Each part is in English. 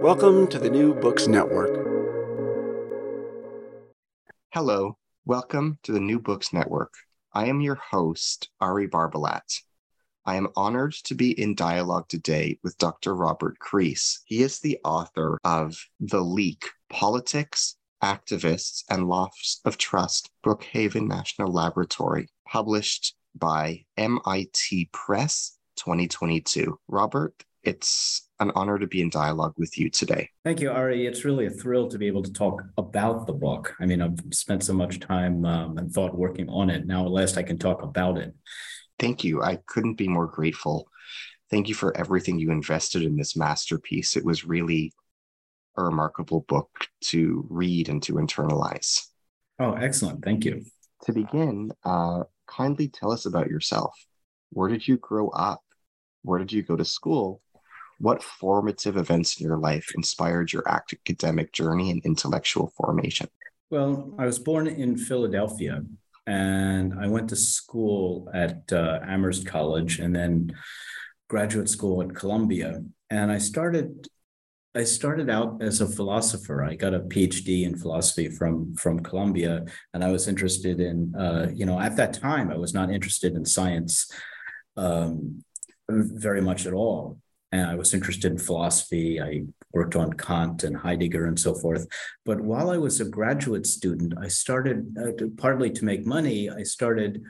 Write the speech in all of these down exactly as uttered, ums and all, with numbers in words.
Welcome to the New Books Network. Hello, welcome to the New Books Network. I am your host, Ari Barbalat. I am honored to be in dialogue today with Doctor Robert Crease. He is the author of The Leak, Politics, Activists, and Loss of Trust, Brookhaven National Laboratory, published by M I T Press twenty twenty-two. Robert, it's an honor to be in dialogue with you today. Thank you, Ari. It's really a thrill to be able to talk about the book. I mean, I've spent so much time um, and thought working on it. Now at last I can talk about it. Thank you. I couldn't be more grateful. Thank you for everything you invested in this masterpiece. It was really a remarkable book to read and to internalize. Oh, excellent. Thank you. To begin, uh, kindly tell us about yourself. Where did you grow up? Where did you go to school? What formative events in your life inspired your academic journey and intellectual formation? Well, I was born in Philadelphia, and I went to school at uh, Amherst College and then graduate school at Columbia. And I started I started out as a philosopher. I got a P H D in philosophy from, from Columbia, and I was interested in, uh, you know, at that time, I was not interested in science um, very much at all. And I was interested in philosophy. I worked on Kant and Heidegger and so forth. But while I was a graduate student, I started, uh, to, partly to make money, I started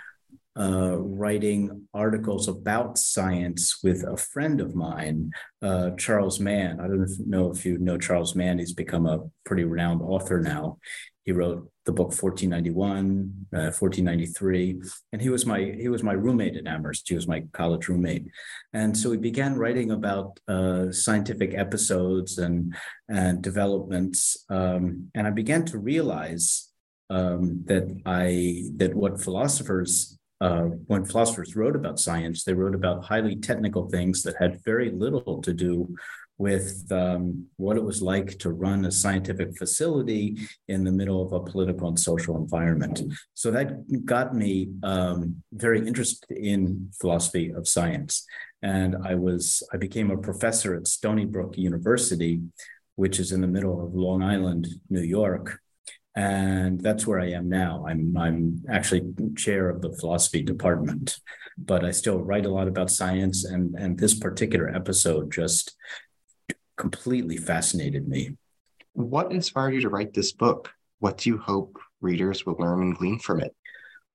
uh, writing articles about science with a friend of mine, uh, Charles Mann. I don't know if you know Charles Mann. He's become a pretty renowned author now. He wrote the book fourteen ninety-one, uh, fourteen ninety-three, and he was my he was my roommate at Amherst. He was my college roommate, and so we began writing about uh, scientific episodes and and developments. Um, and I began to realize um, that I that what philosophers uh, when philosophers wrote about science, they wrote about highly technical things that had very little to do with um, what it was like to run a scientific facility in the middle of a political and social environment. So that got me um, very interested in philosophy of science. And I was I became a professor at Stony Brook University, which is in the middle of Long Island, New York. And that's where I am now. I'm I'm actually chair of the philosophy department, but I still write a lot about science. And, and this particular episode just completely fascinated me. What inspired you to write this book? What do you hope readers will learn and glean from it?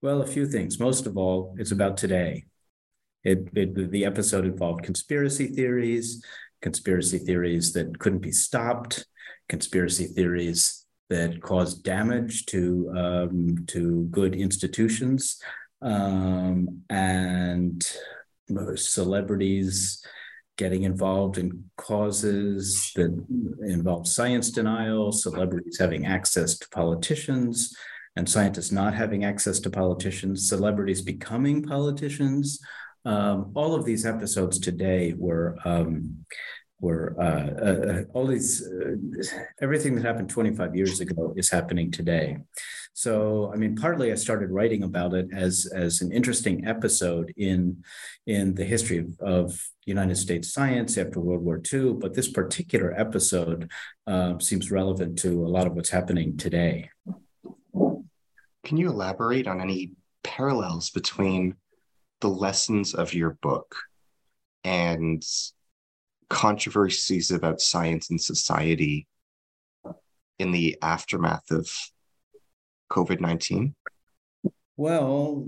Well, a few things. Most of all, it's about today. It, it the episode involved conspiracy theories, conspiracy theories that couldn't be stopped, conspiracy theories that caused damage to um, to good institutions, um, and celebrities getting involved in causes that involve science denial, celebrities having access to politicians, and scientists not having access to politicians, celebrities becoming politicians. Um, all of these episodes today were, um, were uh, uh, all these, uh, everything that happened twenty-five years ago is happening today. So, I mean, partly I started writing about it as, as an interesting episode in, in the history of, of United States science after World War Two, but this particular episode uh, seems relevant to a lot of what's happening today. Can you elaborate on any parallels between the lessons of your book and controversies about science and society in the aftermath of covid nineteen? Well,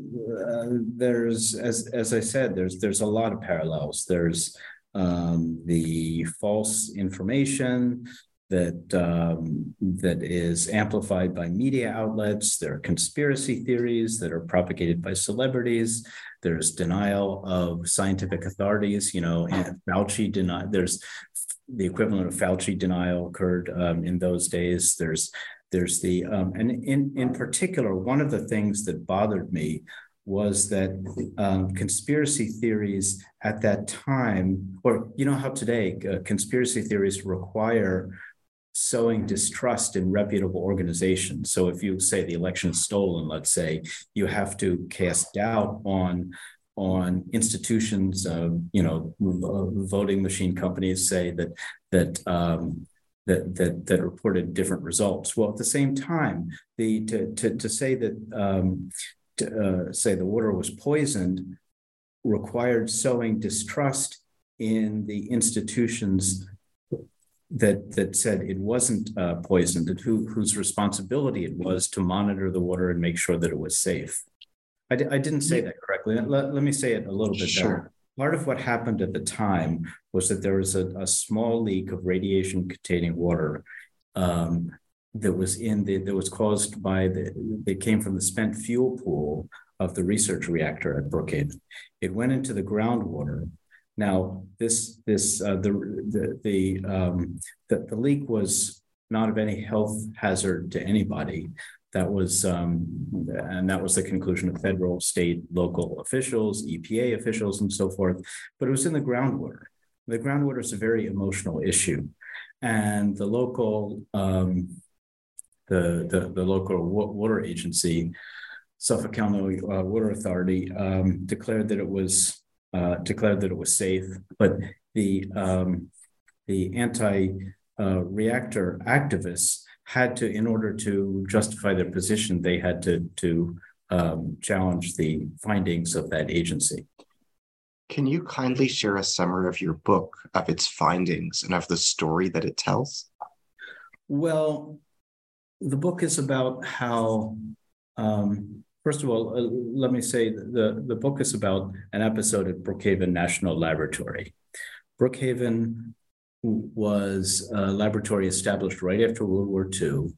uh, there's, as as I said, there's there's a lot of parallels. There's um, the false information that um, that is amplified by media outlets. There are conspiracy theories that are propagated by celebrities. There's denial of scientific authorities. You know, and Fauci denied. There's the equivalent of Fauci denial occurred um, in those days. There's There's the, um, and in, in particular, one of the things that bothered me was that um, conspiracy theories at that time, or you know how today uh, conspiracy theories require sowing distrust in reputable organizations. So if you say the election is stolen, let's say, you have to cast doubt on on institutions, uh, you know, voting machine companies say that that um, that that that reported different results. Well, at the same time, the to to to say that um, to, uh, say the water was poisoned required sowing distrust in the institutions that that said it wasn't uh, poisoned, and who, whose responsibility it was to monitor the water and make sure that it was safe. I, d- I didn't say that correctly. Let, let me say it a little bit sure. better. Part of what happened at the time was that there was a, a small leak of radiation-containing water um, that was in the that was caused by the that came from the spent fuel pool of the research reactor at Brookhaven. It went into the groundwater. Now, this this uh, the the the, um, the the leak was not of any health hazard to anybody. That was um, and that was the conclusion of federal, state, local officials, E P A officials, and so forth. But it was in the groundwater. The groundwater is a very emotional issue, and the local um, the, the the local water agency, Suffolk County uh, Water Authority, um, declared that it was. Uh, declared that it was safe, but the um, the anti-reactor uh, activists had to, in order to justify their position, they had to to um, challenge the findings of that agency. Can you kindly share a summary of your book, of its findings, and of the story that it tells? Well, the book is about how. Um, First of all, uh, let me say the, the book is about an episode at Brookhaven National Laboratory. Brookhaven was a laboratory established right after World War Two,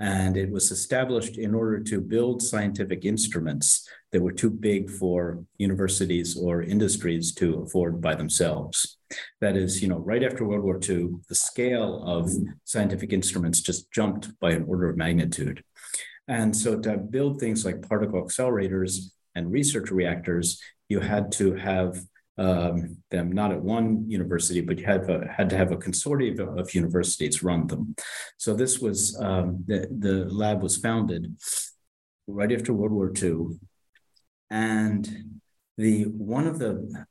and it was established in order to build scientific instruments that were too big for universities or industries to afford by themselves. That is, you know, right after World War Two, the scale of scientific instruments just jumped by an order of magnitude. And so to build things like particle accelerators and research reactors, you had to have um, them not at one university, but you had, a, had to have a consortium of universities run them. So this was, um, the, the lab was founded right after World War Two. And the one of the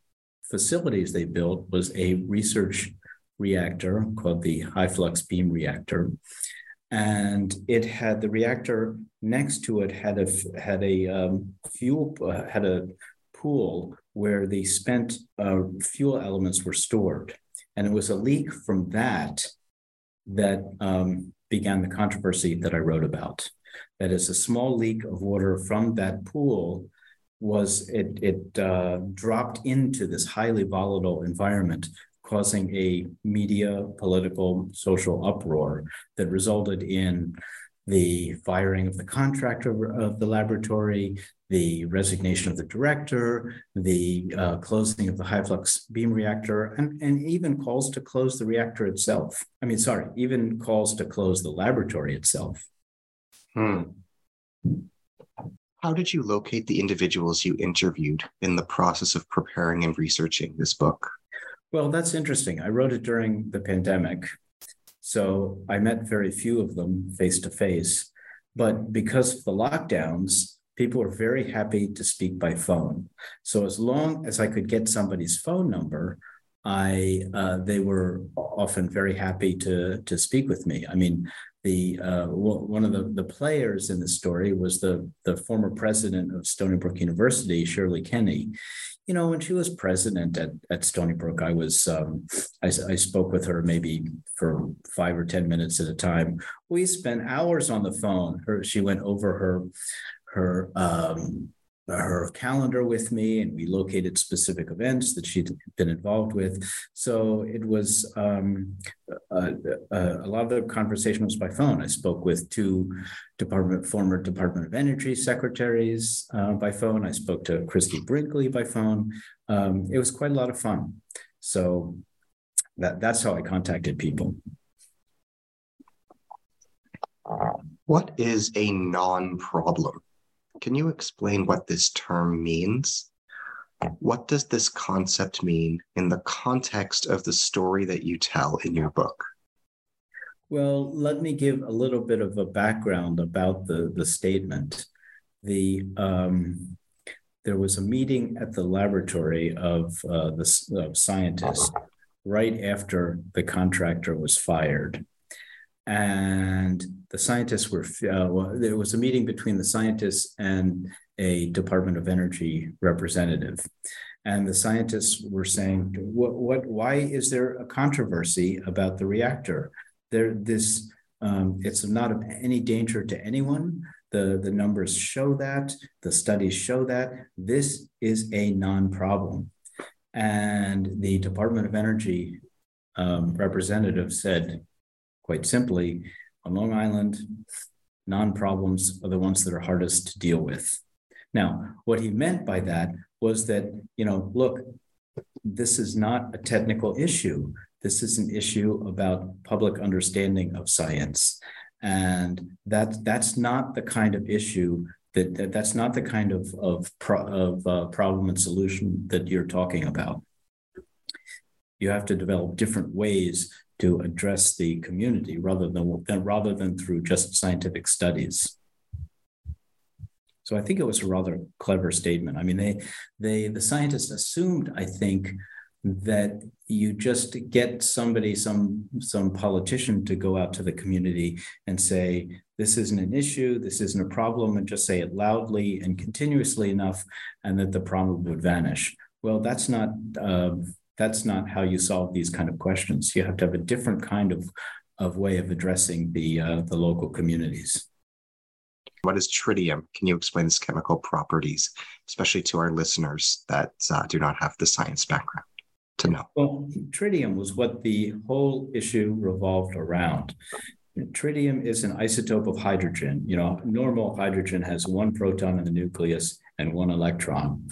facilities they built was a research reactor called the High Flux Beam Reactor. And it had the reactor next to it had a had a um, fuel uh, had a pool where the spent uh, fuel elements were stored, and it was a leak from that that um, began the controversy that I wrote about. That is, a small leak of water from that pool was it it uh, dropped into this highly volatile environment, causing a media, political, social uproar that resulted in the firing of the contractor of the laboratory, the resignation of the director, the uh, closing of the high flux beam reactor, and, and even calls to close the reactor itself. I mean, sorry, even calls to close the laboratory itself. Hmm. How did you locate the individuals you interviewed in the process of preparing and researching this book? Well, that's interesting. I wrote it during the pandemic, so I met very few of them face to face. But because of the lockdowns, people were very happy to speak by phone. So as long as I could get somebody's phone number, I uh, they were often very happy to to speak with me. I mean, the uh, w- one of the, the players in the story was the the former president of Stony Brook University, Shirley Kenny. You know, when she was president at, at Stony Brook, I was um, I, I spoke with her maybe for five or ten minutes at a time. We spent hours on the phone. Her, she went over her her um, her calendar with me, and we located specific events that she'd been involved with. So it was um, a, a lot of the conversation was by phone. I spoke with two department former Department of Energy secretaries uh, by phone. I spoke to Christy Brinkley by phone. Um, it was quite a lot of fun. So that, that's how I contacted people. What is a non-problem? Can you explain what this term means? What does this concept mean in the context of the story that you tell in your book? Well, let me give a little bit of a background about the, the statement. The um, there was a meeting at the laboratory of uh, the of scientists right after the contractor was fired. And the scientists were, uh, well, there was a meeting between the scientists and a Department of Energy representative. And the scientists were saying, what, what, why is there a controversy about the reactor? There, this, um, it's not of any danger to anyone. The, the numbers show that, the studies show that. This is a non-problem. And the Department of Energy um, representative said, quite simply, on Long Island, non-problems are the ones that are hardest to deal with. Now, what he meant by that was that, you know, look, this is not a technical issue. This is an issue about public understanding of science. And that, that's not the kind of issue that, that that's not the kind of, of, pro, of uh, problem and solution that you're talking about. You have to develop different ways to address the community rather than, rather than through just scientific studies. So I think it was a rather clever statement. I mean, they, they the scientists assumed, I think, that you just get somebody, some, some politician to go out to the community and say, this isn't an issue, this isn't a problem, and just say it loudly and continuously enough, and that the problem would vanish. Well, that's not, uh, that's not how you solve these kind of questions. You have to have a different kind of, of way of addressing the, uh, the local communities. What is tritium? Can you explain its chemical properties, especially to our listeners that uh, do not have the science background? To know. Well, tritium was what the whole issue revolved around. Tritium is an isotope of hydrogen. You know, normal hydrogen has one proton in the nucleus and one electron.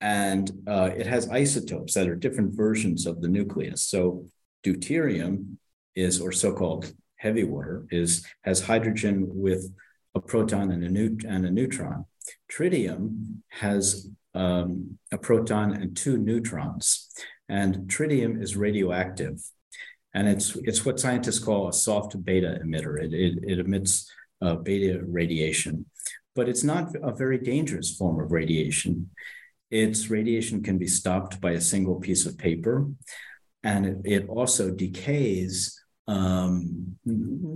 And uh, it has isotopes that are different versions of the nucleus. So deuterium is, or so-called heavy water, is has hydrogen with a proton and a, neut- and a neutron. Tritium has Um, a proton and two neutrons. And tritium is radioactive. And it's it's what scientists call a soft beta emitter. It, it, it emits uh, beta radiation. But it's not a very dangerous form of radiation. Its radiation can be stopped by a single piece of paper. And it, it also decays um,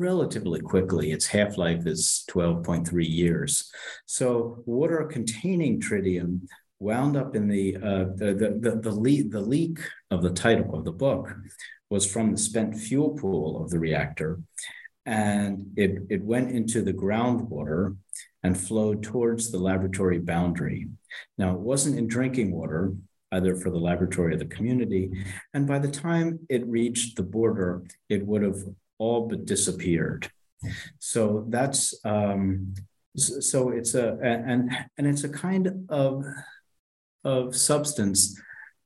relatively quickly. Its half-life is twelve point three years. So water containing tritium wound up in the uh, the the the leak the leak of the title of the book was from the spent fuel pool of the reactor, and it it went into the groundwater and flowed towards the laboratory boundary. Now, it wasn't in drinking water either for the laboratory or the community, and by the time it reached the border, it would have all but disappeared. So that's um, so it's a and and it's a kind of of substance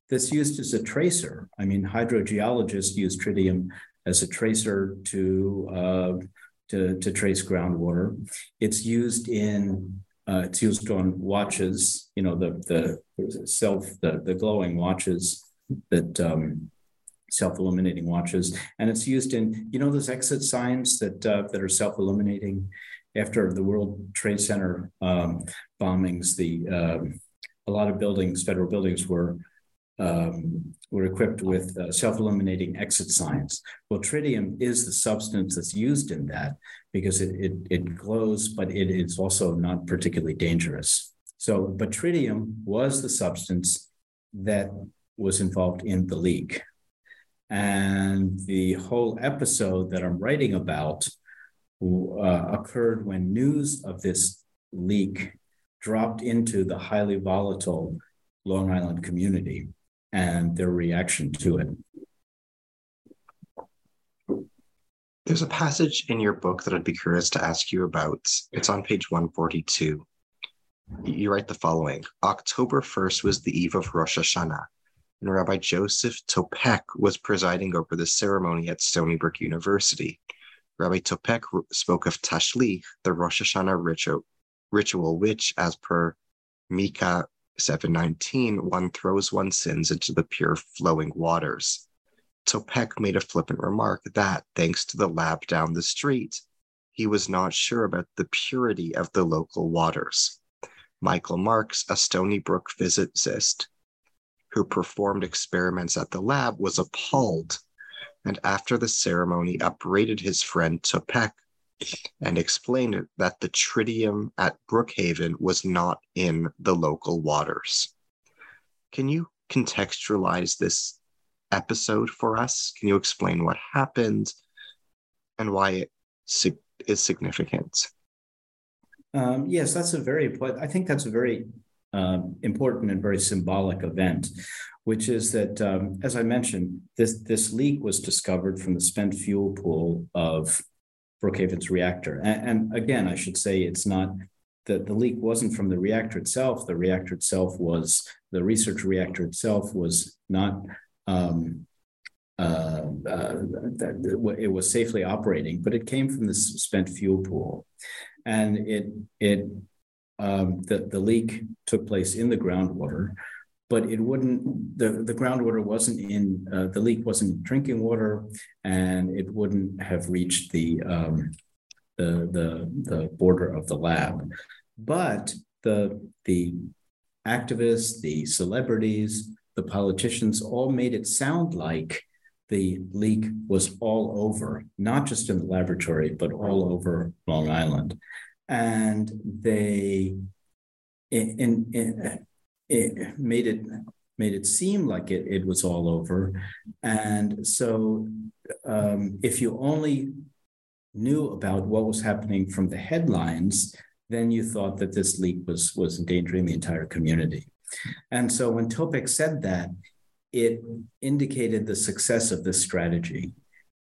that's used as a tracer. I mean, hydrogeologists use tritium as a tracer to uh, to, to trace groundwater. It's used in uh, it's used on watches. You know, the the self the, the glowing watches that um, self illuminating watches, and it's used in you know those exit signs that uh, that are self illuminating. After the World Trade Center um, bombings, the um, a lot of buildings, federal buildings, were um, were equipped with uh, self-illuminating exit signs. Well, tritium is the substance that's used in that because it it, it glows, but it is also not particularly dangerous. So, but tritium was the substance that was involved in the leak, and the whole episode that I'm writing about uh, occurred when news of this leak dropped into the highly volatile Long Island community and their reaction to it. There's a passage in your book that I'd be curious to ask you about. It's on page one forty-two. You write the following: October first was the eve of Rosh Hashanah, and Rabbi Joseph Topek was presiding over the ceremony at Stony Brook University. Rabbi Topek spoke of Tashlich, the Rosh Hashanah ritual, ritual, which, as per Micah seven nineteen, one throws one's sins into the pure flowing waters. Topek made a flippant remark that, thanks to the lab down the street, he was not sure about the purity of the local waters. Michael Marks, a Stony Brook physicist who performed experiments at the lab, was appalled, and after the ceremony upbraided his friend Topek and explained that the tritium at Brookhaven was not in the local waters. Can you contextualize this episode for us? Can you explain what happened and why it sig- is significant? Um, yes, that's a very, I think that's a very um, important and very symbolic event, which is that, um, as I mentioned, this, this leak was discovered from the spent fuel pool of Brookhaven's reactor. And, and again, I should say it's not that the leak wasn't from the reactor itself. The reactor itself was, the research reactor itself was not, um, uh, uh, it was safely operating, but it came from the spent fuel pool. And it it um, the the leak took place in the groundwater, but it wouldn't the, the groundwater wasn't in uh, the leak wasn't drinking water, and it wouldn't have reached the um, the the the border of the lab. But the the activists, the celebrities, the politicians all made it sound like the leak was all over, not just in the laboratory, but all over Long Island. And they in, in, in, it made it made it seem like it, it was all over. And so um, if you only knew about what was happening from the headlines, then you thought that this leak was, was endangering the entire community. And so when Topek said that, it indicated the success of this strategy.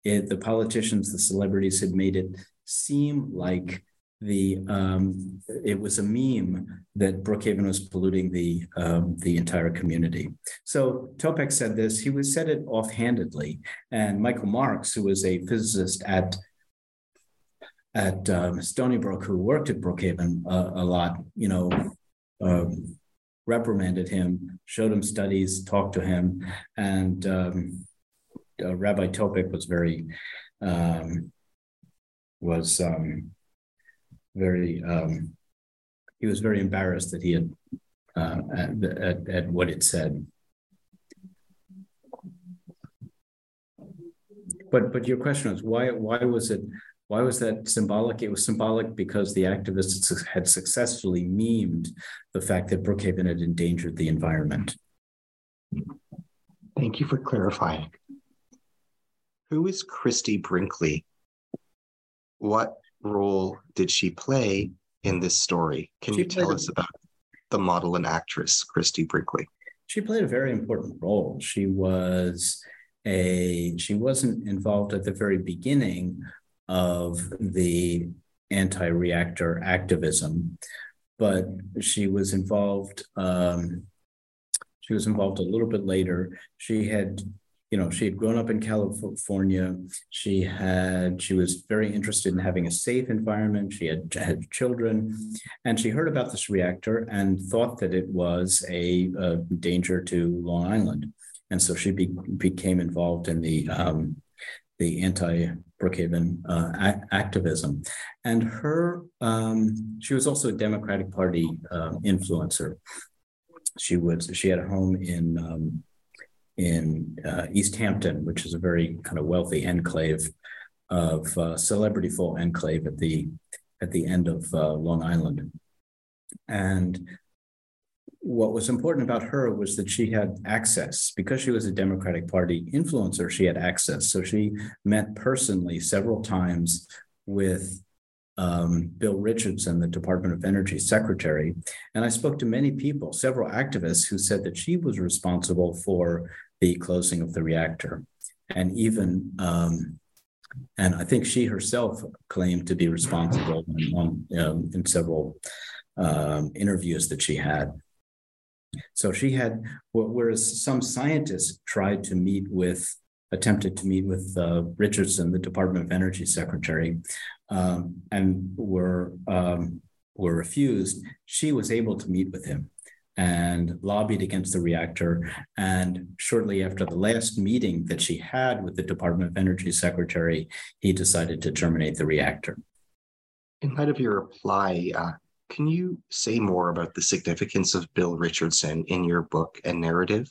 It, the politicians, the celebrities had made it seem like the um, it was a meme that Brookhaven was polluting the um, the entire community. So Topek said this. He was said it offhandedly, and Michael Marks, who was a physicist at at um, Stony Brook, who worked at Brookhaven uh, a lot, you know. Um, reprimanded him, showed him studies, talked to him, and um, uh, Rabbi Topek was very, um, was um, very, um, he was very embarrassed that he had, uh, at, at, at what it said. But but your question was, why why was it, why was that symbolic? It was symbolic because the activists had successfully memed the fact that Brookhaven had endangered the environment. Thank you for clarifying. Who is Christy Brinkley? What role did she play in this story? Can you tell us about the model and actress, Christy Brinkley? She played a very important role. She was a, she wasn't involved at the very beginning of the anti-reactor activism, but she was involved. Um, she was involved a little bit later. She had, you know, she had grown up in California. She had, she was very interested in having a safe environment. She had had children, and she heard about this reactor and thought that it was a, a danger to Long Island, and so she be, became involved in the um, the anti. Brookhaven uh, a- activism. And her, um, she was also a Democratic Party uh, influencer. She would, she had a home in um, in uh, East Hampton, which is a very kind of wealthy enclave of uh, celebrity-full enclave at the at the end of uh, Long Island. And what was important about her was that she had access. Because she was a Democratic Party influencer, she had access. So she met personally several times with um, Bill Richardson, the Department of Energy secretary. And I spoke to many people, several activists, who said that she was responsible for the closing of the reactor. And even, um, and I think she herself claimed to be responsible in, um, in several um, interviews that she had. So she had, whereas some scientists tried to meet with, attempted to meet with uh, Richardson, the Department of Energy secretary, um, and were um, were refused, she was able to meet with him and lobbied against the reactor. And shortly after the last meeting that she had with the Department of Energy secretary, he decided to terminate the reactor. In light of your reply, uh, Can you say more about the significance of Bill Richardson in your book and narrative?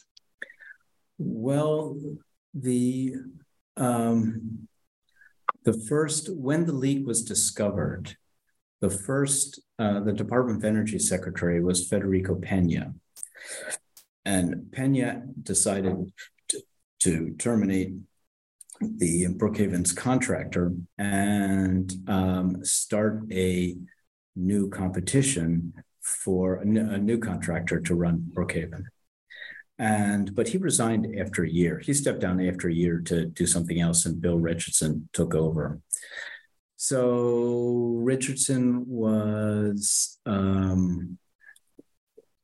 Well, the um, the first, when the leak was discovered, the first, uh, the Department of Energy secretary was Federico Peña. And Peña decided to, to terminate the Brookhaven's contractor and um, start a new competition for a, n- a new contractor to run Brookhaven. And, but he resigned after a year. He stepped down after a year to do something else, and Bill Richardson took over. So Richardson was, um,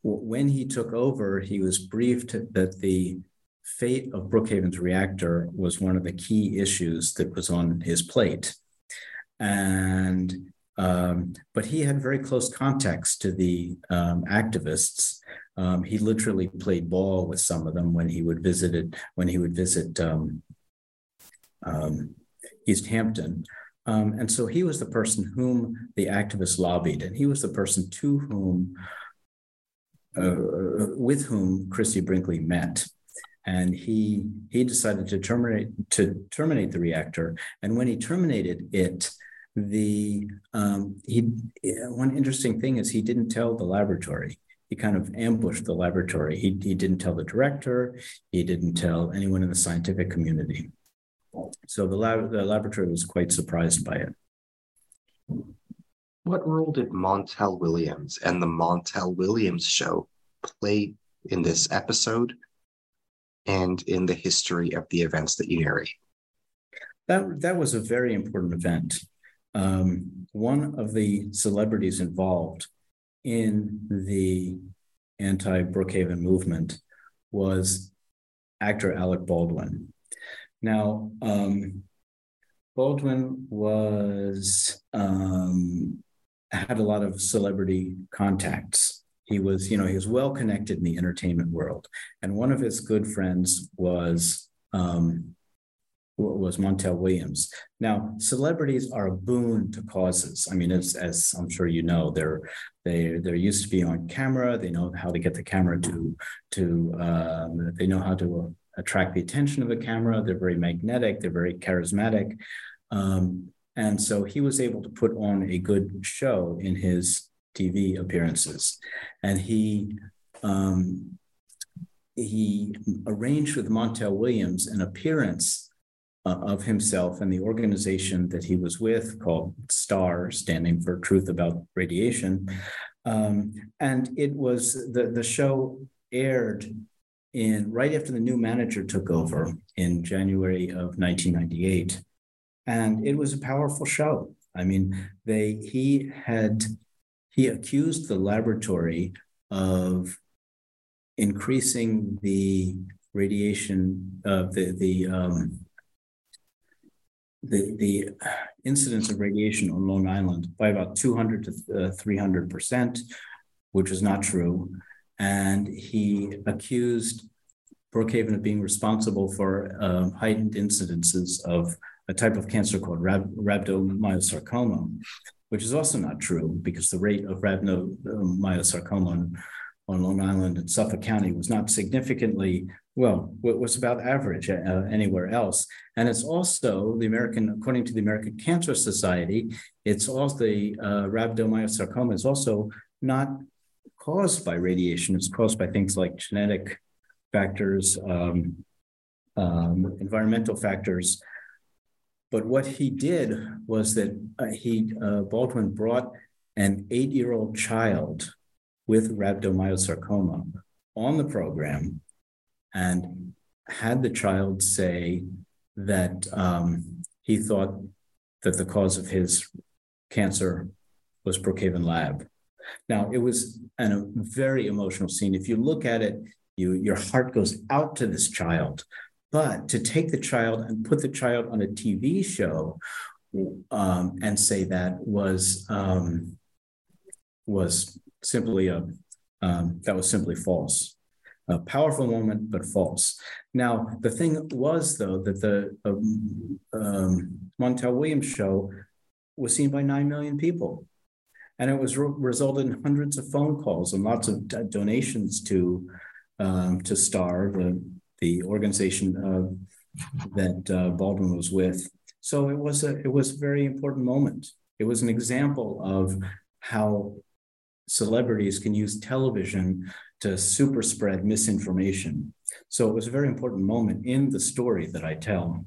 when he took over, he was briefed that the fate of Brookhaven's reactor was one of the key issues that was on his plate. And, um, but he had very close contacts to the um, activists. Um, he literally played ball with some of them when he would visit it, when he would visit um, um, East Hampton. Um, and so he was the person whom the activists lobbied, and he was the person to whom, uh, with whom Christy Brinkley met. And he he decided to terminate to terminate the reactor. And when he terminated it, the um, he one interesting thing is he didn't tell the laboratory. He kind of ambushed the laboratory. He he didn't tell the director. He didn't tell anyone in the scientific community. So the lab, the laboratory was quite surprised by it. What role did Montel Williams and the Montel Williams show play in this episode and in the history of the events that you narrate? That, that was a very important event. Um, one of the celebrities involved in the anti-Brookhaven movement was actor Alec Baldwin. Now, um, Baldwin was um, had a lot of celebrity contacts. He was, you know, he was well connected in the entertainment world, and one of his good friends was um, was Montel Williams. Now, celebrities are a boon to causes. I mean, as, as I'm sure you know, they're they they're used to being on camera. They know how to get the camera to to uh, they know how to uh, attract the attention of the camera. They're very magnetic. They're very charismatic. Um, and so he was able to put on a good show in his T V appearances. And he um, he arranged with Montel Williams an appearance uh, of himself and the organization that he was with called STAR, standing for Truth About Radiation. Um, and it was, the, the show aired in right after the new manager took over in January of nineteen ninety-eight. And it was a powerful show. I mean, they he had he accused the laboratory of increasing the radiation of uh, the the um, the the incidence of radiation on Long Island by about two hundred to three hundred percent, which is not true. And he accused Brookhaven of being responsible for uh, heightened incidences of a type of cancer called rhab- rhabdomyosarcoma, which is also not true, because the rate of rhabdomyosarcoma on, on Long Island and Suffolk County was not significantly, well, it was about average uh, anywhere else. And it's also the American, according to the American Cancer Society, it's also the uh, rhabdomyosarcoma is also not caused by radiation. It's caused by things like genetic factors, um, um, environmental factors. But what he did was that uh, he uh, Baldwin brought an eight-year-old child with rhabdomyosarcoma on the program and had the child say that um, he thought that the cause of his cancer was Brookhaven Lab. Now, it was an, a very emotional scene. If you look at it, you, your heart goes out to this child. But to take the child and put the child on a T V show um, and say that was um, was simply a um, that was simply false. A powerful moment, but false. Now, the thing was, though, that the um, um, Montel Williams show was seen by nine million people. and it was re resulted in hundreds of phone calls and lots of donations to um, to STAR, the the organization uh, that uh, Baldwin was with. So it was a it was a very important moment. It was an example of how celebrities can use television to super spread misinformation. So it was a very important moment in the story that I tell.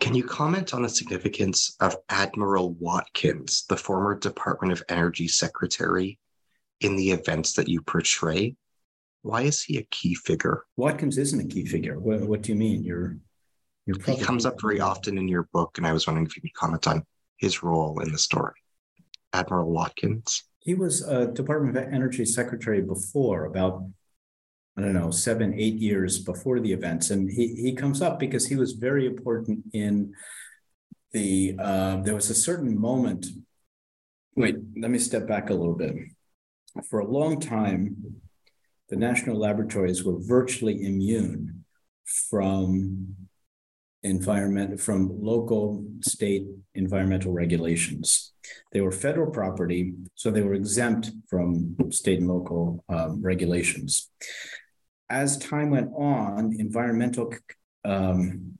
Can you comment on the significance of Admiral Watkins, the former Department of Energy Secretary, in the events that you portray? Why is he a key figure? Watkins isn't a key figure. What, what do you mean? You're, you're probably... He comes up very often in your book, and I was wondering if you could comment on his role in the story. Admiral Watkins. He was a Department of Energy Secretary before, about, I don't know, seven, eight years before the events. And he, he comes up because he was very important in the, uh, there was a certain moment. Wait, let me step back a little bit. For a long time, the national laboratories were virtually immune from environment, from local state environmental regulations. They were federal property, so they were exempt from state and local um, regulations. As time went on, environmental um,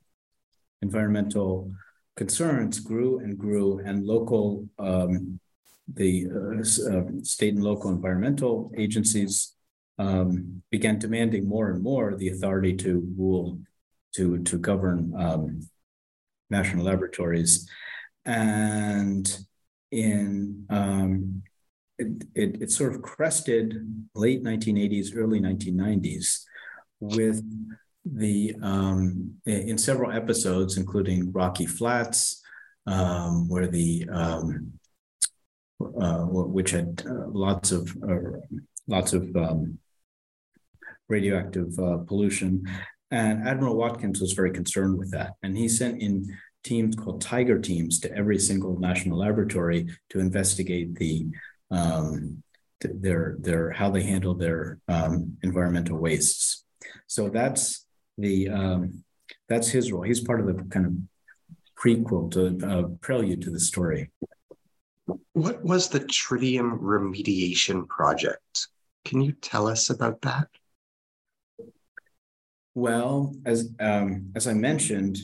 environmental concerns grew and grew, and local um, the uh, uh, state and local environmental agencies um, began demanding more and more the authority to rule, to to govern um, national laboratories, and in um, it, it, it sort of crested late nineteen eighties, early nineteen nineties, with the um, in several episodes, including Rocky Flats, um, where the um, uh, which had uh, lots of uh, lots of um, radioactive uh, pollution, and Admiral Watkins was very concerned with that, and he sent in teams called Tiger teams to every single national laboratory to investigate the um, their their how they handle their um, environmental wastes. So that's the um, that's his role. He's part of the kind of prequel to uh, prelude to the story. What was the tritium remediation project? Can you tell us about that? Well, as um, as I mentioned,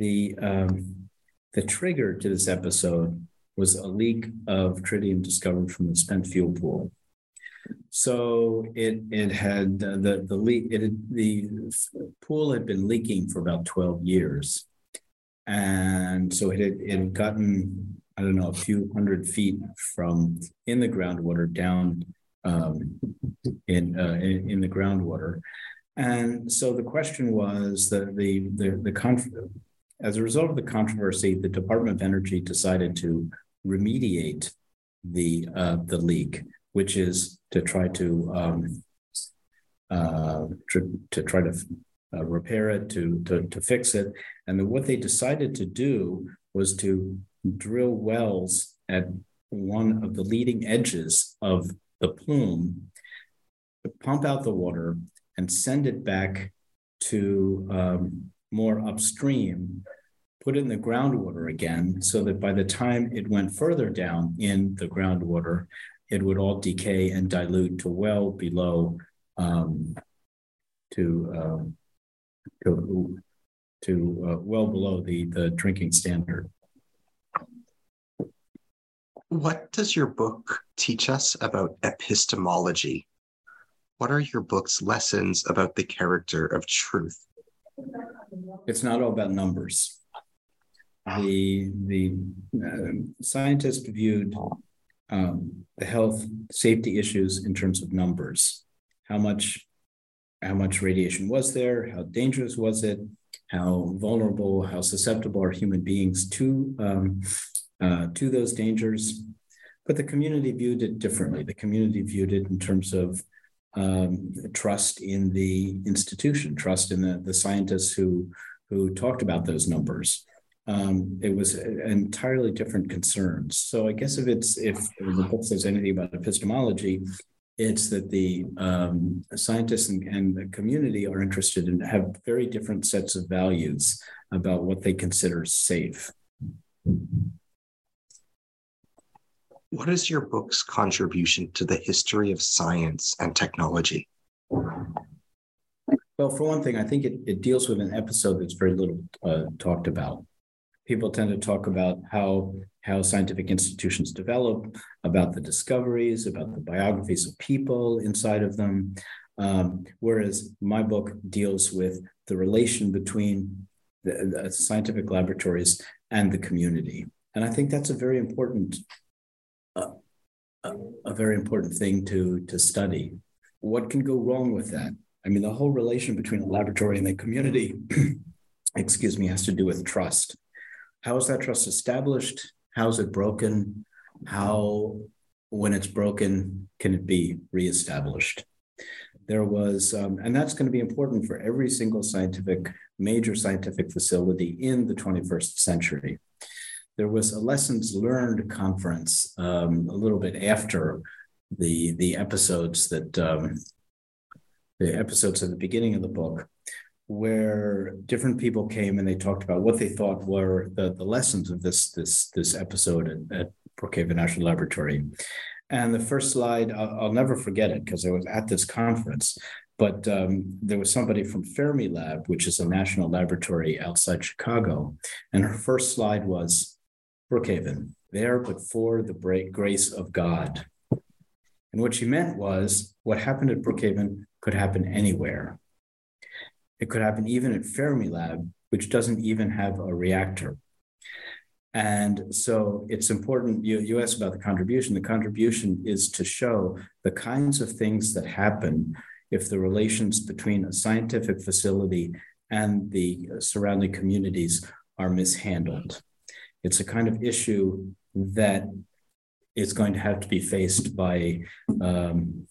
The um, the trigger to this episode was a leak of tritium discovered from the spent fuel pool. So it it had uh, the the leak it had, the pool had been leaking for about twelve years, and so it had, it had gotten, I don't know, a few hundred feet from in the groundwater down um, in, uh, in in the groundwater, and so the question was that the the the conf as a result of the controversy, the Department of Energy decided to remediate the uh, the leak, which is to try to um, uh, to, to try to uh, repair it, to, to to fix it. And what they decided to do was to drill wells at one of the leading edges of the plume, pump out the water, and send it back to um, more upstream, put it in the groundwater again, so that by the time it went further down in the groundwater, it would all decay and dilute to well below um, to, uh, to to uh, well below the the drinking standard. What does your book teach us about epistemology? What are your book's lessons about the character of truth? It's not all about numbers. The, the uh, scientists viewed um, the health safety issues in terms of numbers. How much, how much radiation was there? How dangerous was it? How vulnerable, how susceptible are human beings to, um, uh, to those dangers? But the community viewed it differently. The community viewed it in terms of Um, trust in the institution, trust in the, the scientists who who talked about those numbers. Um, it was entirely different concerns. So I guess if it's if the book says anything about epistemology, it's that the um, scientists and, and the community are interested in have very different sets of values about what they consider safe. What is your book's contribution to the history of science and technology? Well, for one thing, I think it, it deals with an episode that's very little uh, talked about. People tend to talk about how, how scientific institutions develop, about the discoveries, about the biographies of people inside of them. Um, whereas my book deals with the relation between the, the scientific laboratories and the community. And I think that's a very important uh, a, a very important thing to, to study. What can go wrong with that? I mean, the whole relation between a laboratory and the community, excuse me, has to do with trust. How is that trust established? How is it broken? How, when it's broken, can it be reestablished? There was, um, and that's going to be important for every single scientific, major scientific facility in the twenty-first century. There was a lessons learned conference um, a little bit after the, the episodes that, um, the episodes at the beginning of the book, where different people came and they talked about what they thought were the, the lessons of this, this, this episode at, at Brookhaven National Laboratory. And the first slide, I'll, I'll never forget it because I was at this conference, but um, there was somebody from Fermilab, which is a national laboratory outside Chicago. And her first slide was, Brookhaven, there but for the grace of God. And what she meant was, what happened at Brookhaven could happen anywhere. It could happen even at Fermilab, which doesn't even have a reactor. And so it's important, you, you asked about the contribution. The contribution is to show the kinds of things that happen if the relations between a scientific facility and the surrounding communities are mishandled. It's a kind of issue that is going to have to be faced by um,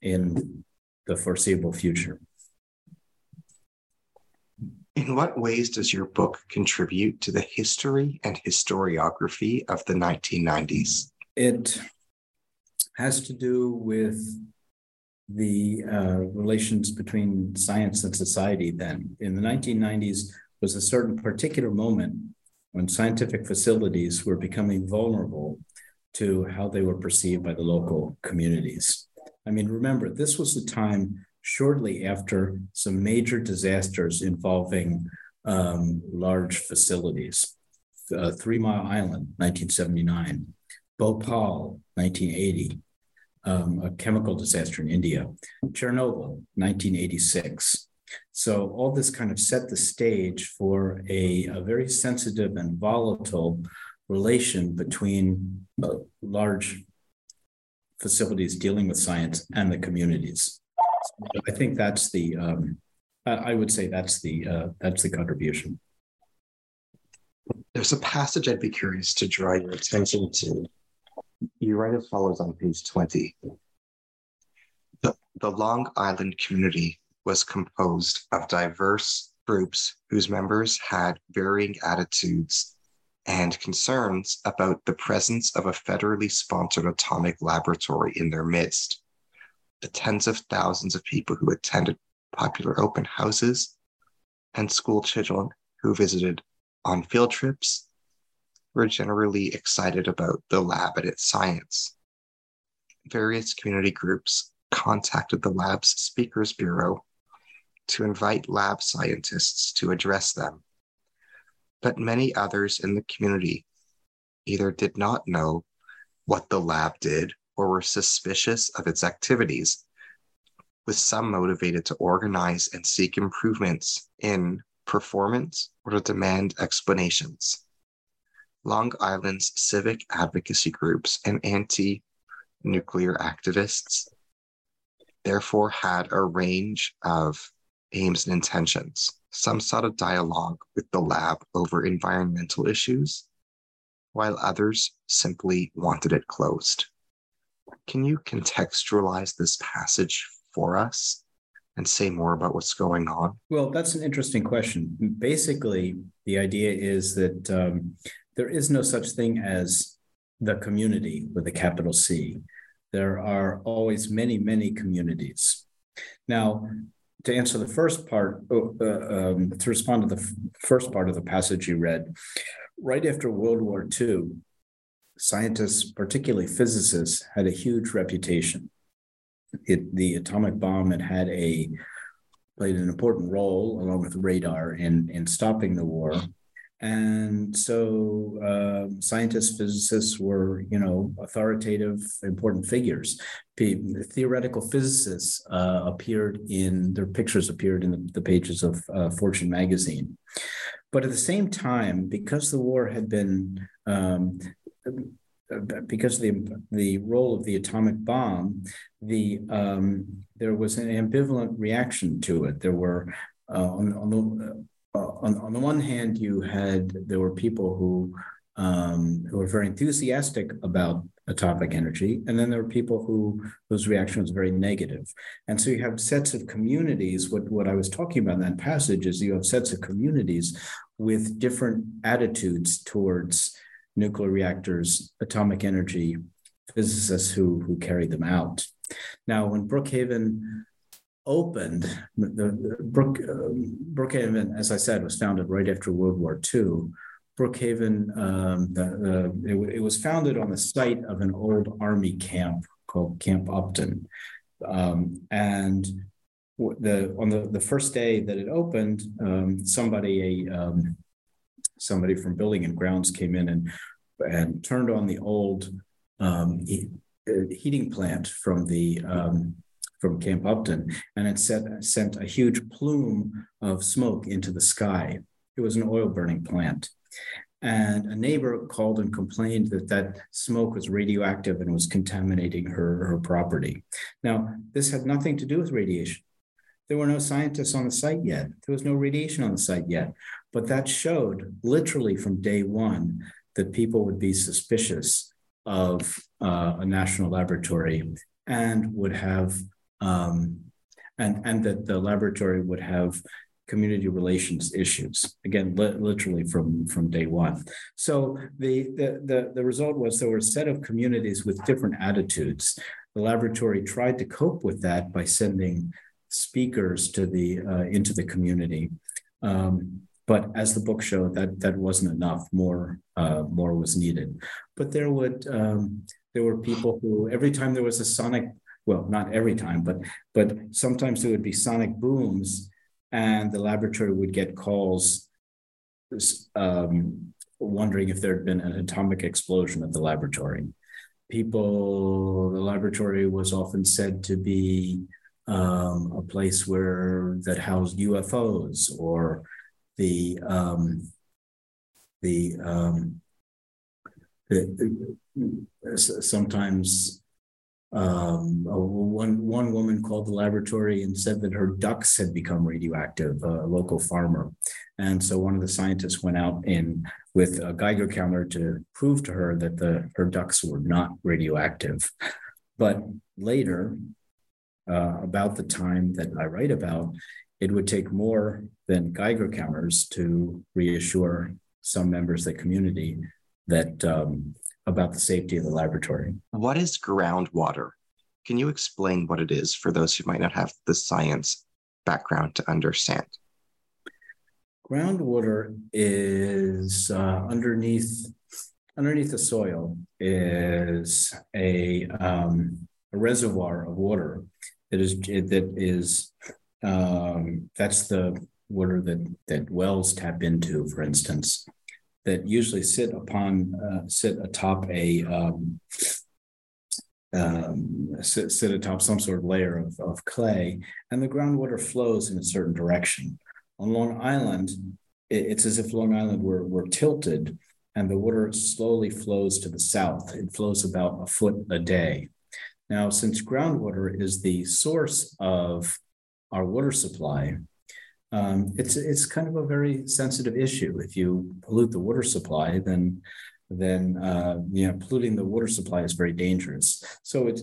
in the foreseeable future. In what ways does your book contribute to the history and historiography of the nineteen nineties? It has to do with the uh, relations between science and society then. In the nineteen nineties was a certain particular moment when scientific facilities were becoming vulnerable to how they were perceived by the local communities. I mean, remember, this was the time shortly after some major disasters involving um, large facilities. Uh, Three Mile Island, nineteen seventy-nine, Bhopal, nineteen eighty, um, a chemical disaster in India, Chernobyl, nineteen eighty-six. So all this kind of set the stage for a, a very sensitive and volatile relation between uh, large facilities dealing with science and the communities. I think that's the, um, I would say that's the, uh, that's the contribution. There's a passage I'd be curious to draw your attention to. You write as follows on page twenty. The, the Long Island community was composed of diverse groups whose members had varying attitudes and concerns about the presence of a federally sponsored atomic laboratory in their midst. The tens of thousands of people who attended popular open houses and school children who visited on field trips were generally excited about the lab and its science. Various community groups contacted the lab's speakers bureau to invite lab scientists to address them, but many others in the community either did not know what the lab did or were suspicious of its activities, with some motivated to organize and seek improvements in performance or to demand explanations. Long Island's civic advocacy groups and anti-nuclear activists therefore had a range of aims and intentions. Some sought a dialogue with the lab over environmental issues, while others simply wanted it closed. Can you contextualize this passage for us and say more about what's going on? Well, that's an interesting question. Basically, the idea is that um, there is no such thing as the community with a capital C. There are always many, many communities. Now, to answer the first part, uh, um, to respond to the f- first part of the passage you read, right after World War Two, scientists, particularly physicists, had a huge reputation. It, the atomic bomb had had a played an important role, along with radar, in, in stopping the war. And so uh, scientists, physicists were, you know, authoritative, important figures. The theoretical physicists uh, appeared in, their pictures appeared in the, the pages of uh, Fortune magazine. But at the same time, because the war had been, um, because of the, the role of the atomic bomb, the um, there was an ambivalent reaction to it. There were, uh, on, on the... Uh, on, on the one hand, you had, there were people who, um, who were very enthusiastic about atomic energy, and then there were people who whose reaction was very negative. And so you have sets of communities. What, what I was talking about in that passage is you have sets of communities with different attitudes towards nuclear reactors, atomic energy, physicists who, who carried them out. Now, when Brookhaven opened, the, the Brook, uh, Brookhaven, as I said, was founded right after World War Two. Brookhaven, um, the, the, it, it was founded on the site of an old army camp called Camp Upton. Um, and the on the, the first day that it opened, um, somebody a um, somebody from Building and Grounds came in and and turned on the old um, he, heating plant from the um, from Camp Upton, and it set, sent a huge plume of smoke into the sky. It was an oil-burning plant. And a neighbor called and complained that that smoke was radioactive and was contaminating her, her property. Now, this had nothing to do with radiation. There were no scientists on the site yet. There was no radiation on the site yet. But that showed, literally from day one, that people would be suspicious of uh, a national laboratory and would have Um, and, and that the laboratory would have community relations issues, again, li- literally from, from day one. So the, the, the, the result was there were a set of communities with different attitudes. The laboratory tried to cope with that by sending speakers to the, uh, into the community. Um, but as the book showed, that, that wasn't enough. More, uh, more was needed. But there would, um, there were people who, every time there was a sonic, well, not every time, but but sometimes there would be sonic booms, and the laboratory would get calls um, wondering if there had been an atomic explosion at the laboratory. People, the laboratory was often said to be um, a place where that housed U F Os or the um, the, um, the sometimes. Um, one, one woman called the laboratory and said that her ducks had become radioactive, a local farmer. And so one of the scientists went out in with a Geiger counter to prove to her that the, her ducks were not radioactive. But later, uh, about the time that I write about, it would take more than Geiger counters to reassure some members of the community that um, about the safety of the laboratory. What is groundwater? Can you explain what it is for those who might not have the science background to understand? Groundwater is uh, underneath underneath the soil is a, um, a reservoir of water that is that is um, that's the water that that wells tap into, for instance, that usually sit upon, uh, sit atop a, um, um, sit, sit atop some sort of layer of, of clay, and the groundwater flows in a certain direction. On Long Island, it, it's as if Long Island were, were tilted, and the water slowly flows to the south. It flows about a foot a day. Now, since groundwater is the source of our water supply, Um, it's it's kind of a very sensitive issue. If you pollute the water supply, then then uh, you know polluting the water supply is very dangerous. So it's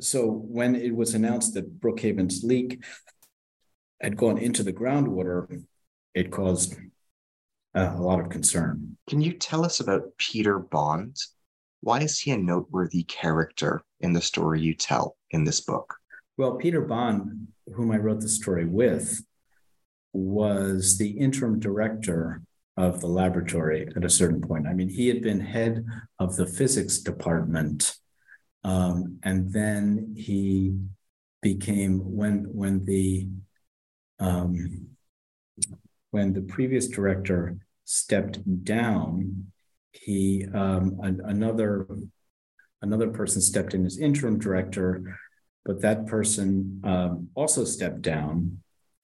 so when it was announced that Brookhaven's leak had gone into the groundwater, it caused uh, a lot of concern. Can you tell us about Peter Bond? Why is he a noteworthy character in the story you tell in this book? Well, Peter Bond, whom I wrote the story with, was the interim director of the laboratory at a certain point. I mean, he had been head of the physics department, um, and then he became, when when the um, when the previous director stepped down, he um, an, another another person stepped in as interim director, but that person um, also stepped down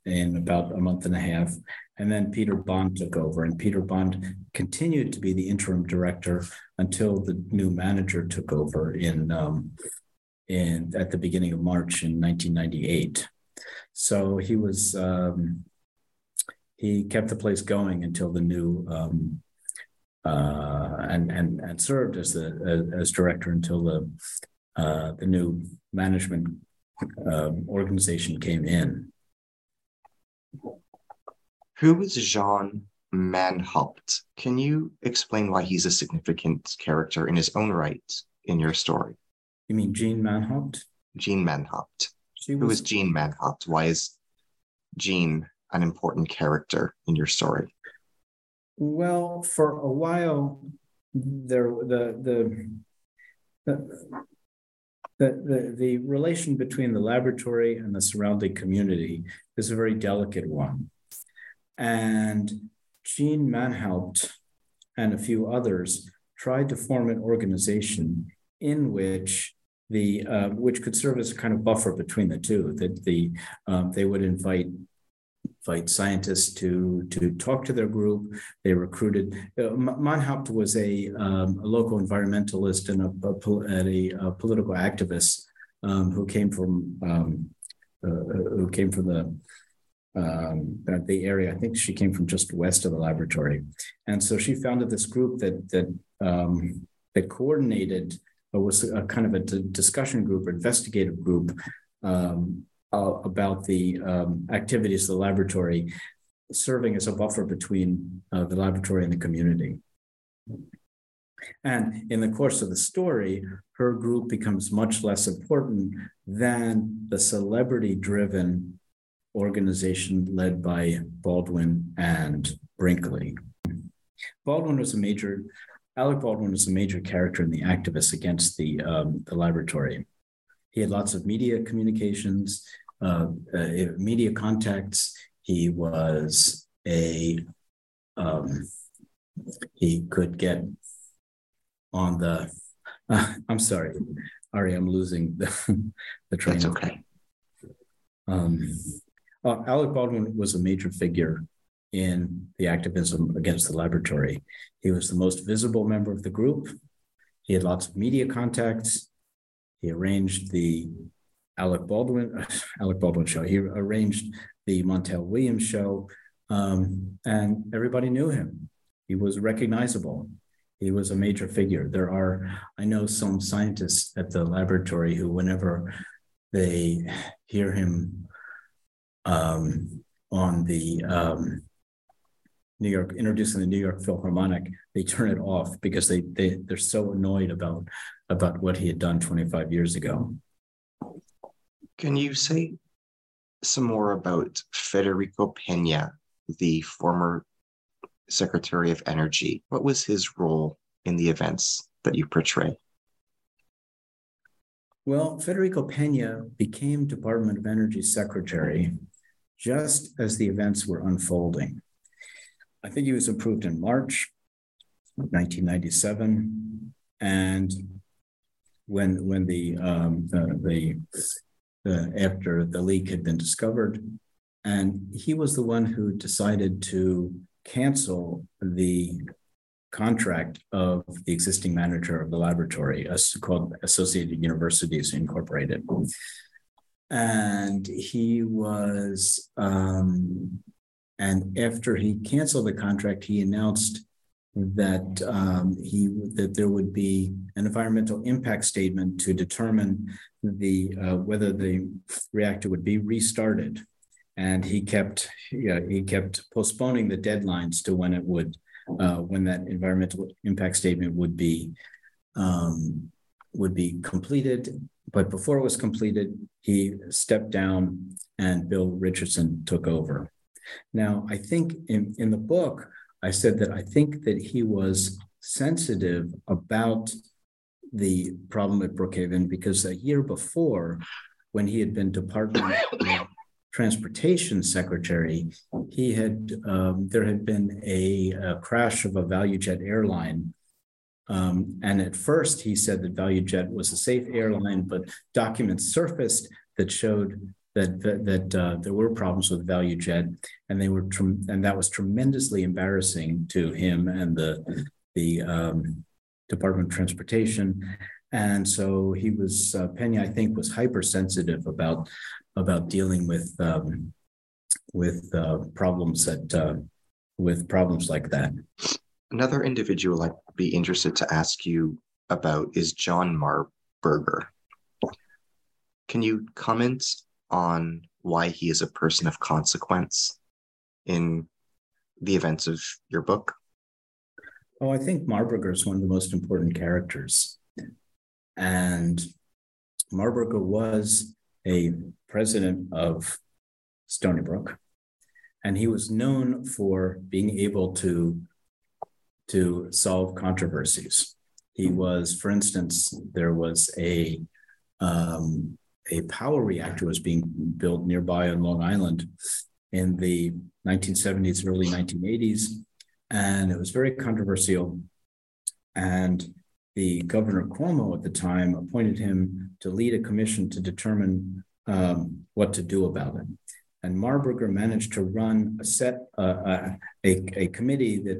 in about a month and a half. And then Peter Bond took over, and Peter Bond continued to be the interim director until the new manager took over in, um, in at the beginning of March in nineteen ninety-eight. So he was um, he kept the place going until the new um, uh, and and and served as the as director until the uh, the new management uh, organization came in. Who was Jean Manhopt? Can you explain why he's a significant character in his own right in your story? You mean Jean Manhopt? Jean Manhopt. She was... Who is Jean Manhopt? Why is Jean an important character in your story? Well, for a while, there the the the the, the, the relation between the laboratory and the surrounding community is a very delicate one. And Jean Manhopt and a few others tried to form an organization in which the uh, which could serve as a kind of buffer between the two. That the um, they would invite invite scientists to to talk to their group. They recruited. Uh, Manhopt was a, um, a local environmentalist and a a, a, a political activist um, who came from um, uh, who came from the. Um, the area. I think she came from just west of the laboratory, and so she founded this group that that um, that coordinated or was a kind of a d- discussion group, or investigative group um, uh, about the um, activities of the laboratory, serving as a buffer between uh, the laboratory and the community. And in the course of the story, her group becomes much less important than the celebrity-driven organization led by Baldwin and Brinkley. Baldwin was a major, Alec Baldwin was a major character in the activists against the um, the laboratory. He had lots of media communications, uh, uh, media contacts. He was a, um, he could get on the, uh, I'm sorry, Ari, I'm losing the, the train. That's okay. Um, Uh, Alec Baldwin was a major figure in the activism against the laboratory. He was the most visible member of the group. He had lots of media contacts. He arranged the Alec Baldwin, Alec Baldwin show. He arranged the Montel Williams show, um, and everybody knew him. He was recognizable. He was a major figure. There are, I know some scientists at the laboratory who, whenever they hear him Um, on the um, New York, introducing the New York Philharmonic, they turn it off because they, they, they're so annoyed about, about what he had done twenty-five years ago. Can you say some more about Federico Peña, the former Secretary of Energy? What was his role in the events that you portray? Well, Federico Peña became Department of Energy Secretary just as the events were unfolding. I think he was approved in March of nineteen ninety-seven, and when when the um, the, the, the after the leak had been discovered, and he was the one who decided to cancel the contract of the existing manager of the laboratory, called Associated Universities Incorporated. And he was, um, and after he canceled the contract, he announced that um, he that there would be an environmental impact statement to determine the uh, whether the reactor would be restarted. And he kept yeah, he kept postponing the deadlines to when it would. Uh, when that environmental impact statement would be um, would be completed. But before it was completed, he stepped down and Bill Richardson took over. Now, I think in, in the book, I said that I think that he was sensitive about the problem at Brookhaven because a year before, when he had been Department of Transportation Secretary, he had um, there had been a, a crash of a ValueJet airline. Um, and at first, he said that ValueJet was a safe airline, but documents surfaced that showed that that, that uh, there were problems with ValueJet, and they were trem- and that was tremendously embarrassing to him and the the um, Department of Transportation. And so he was uh, Peña, I think, was hypersensitive about about dealing with um, with uh, problems that uh, with problems like that. Another individual I'd be interested to ask you about is John Marburger. Can you comment on why he is a person of consequence in the events of your book? Oh, I think Marburger is one of the most important characters. And Marburger was a president of Stony Brook, and he was known for being able to to solve controversies. He was, for instance, there was a um, a power reactor was being built nearby on Long Island in the nineteen seventies, early nineteen eighties, and it was very controversial. And the Governor Cuomo at the time appointed him to lead a commission to determine um, what to do about it. And Marburger managed to run a set uh, a, a committee that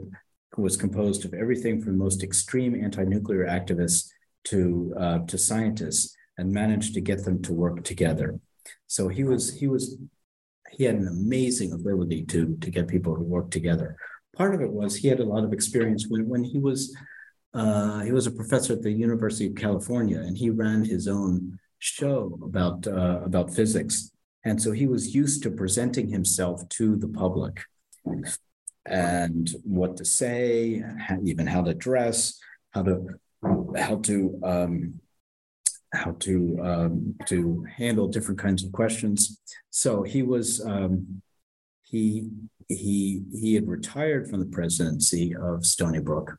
was composed of everything from the most extreme anti-nuclear activists to uh, to scientists, and managed to get them to work together. So he was he was he had an amazing ability to to get people to work together. Part of it was he had a lot of experience when when he was uh, he was a professor at the University of California, and he ran his own show about uh, about physics, and so he was used to presenting himself to the public and what to say, even how to dress, how to how to um, how to um, to handle different kinds of questions. So he was um, he he he had retired from the presidency of Stony Brook,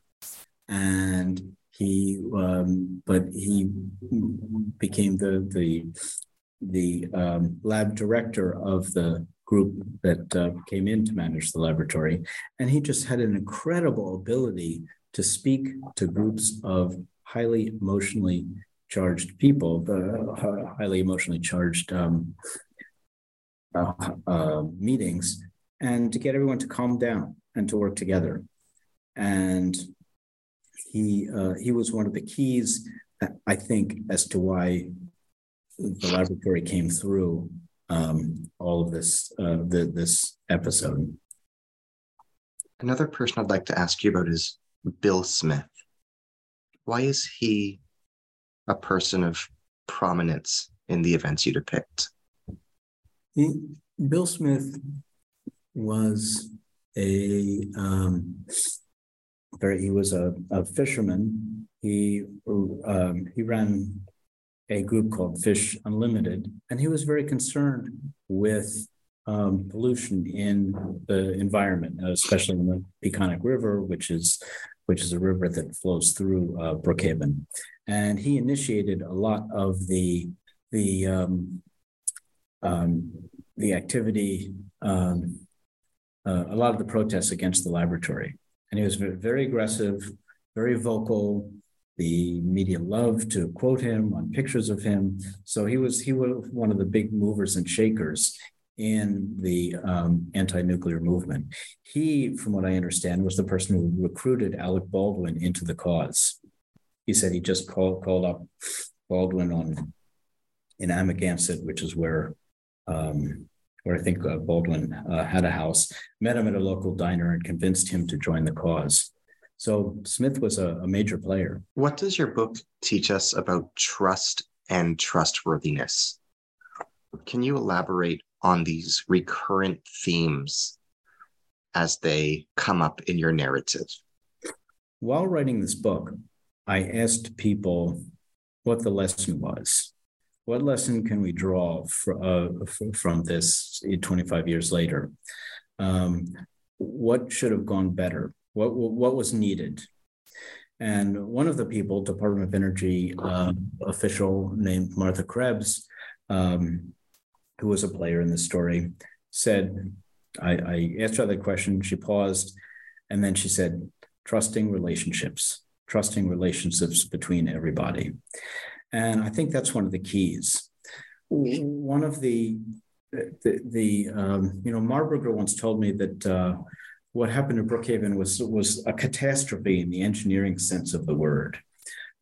and he um, but he became the the the um, lab director of the group that uh, came in to manage the laboratory. And he just had an incredible ability to speak to groups of highly emotionally charged people, the uh, highly emotionally charged um, uh, uh, meetings, and to get everyone to calm down and to work together. And he uh, he was one of the keys, I think, as to why the laboratory came through Um, all of this, uh, the, this episode. Another person I'd like to ask you about is Bill Smith. Why is he a person of prominence in the events you depict? He, Bill Smith was a um, very, he was a, a fisherman. He um, he ran a group called Fish Unlimited, and he was very concerned with um, pollution in the environment, especially in the Peconic River, which is which is a river that flows through uh, Brookhaven. And he initiated a lot of the the um, um, the activity, um, uh, a lot of the protests against the laboratory. And he was very, very aggressive, very vocal. The media loved to quote him on pictures of him. So he was he was one of the big movers and shakers in the um, anti-nuclear movement. He, from what I understand, was the person who recruited Alec Baldwin into the cause. He said he just called called up Baldwin on in Amagansett, which is where um, where I think uh, Baldwin uh, had a house, met him at a local diner and convinced him to join the cause. So Smith was a, a major player. What does your book teach us about trust and trustworthiness? Can you elaborate on these recurrent themes as they come up in your narrative? While writing this book, I asked people what the lesson was. What lesson can we draw fr- uh, f- from this twenty-five years later? Um, what should have gone better, what, what was needed. And one of the people, Department of Energy uh, official named Martha Krebs, um, who was a player in this story, said, I, I asked her that question, she paused, and then she said, trusting relationships, trusting relationships between everybody. And I think that's one of the keys. One of the, the, the um, you know, Marburger once told me that uh, what happened to Brookhaven was, was a catastrophe in the engineering sense of the word.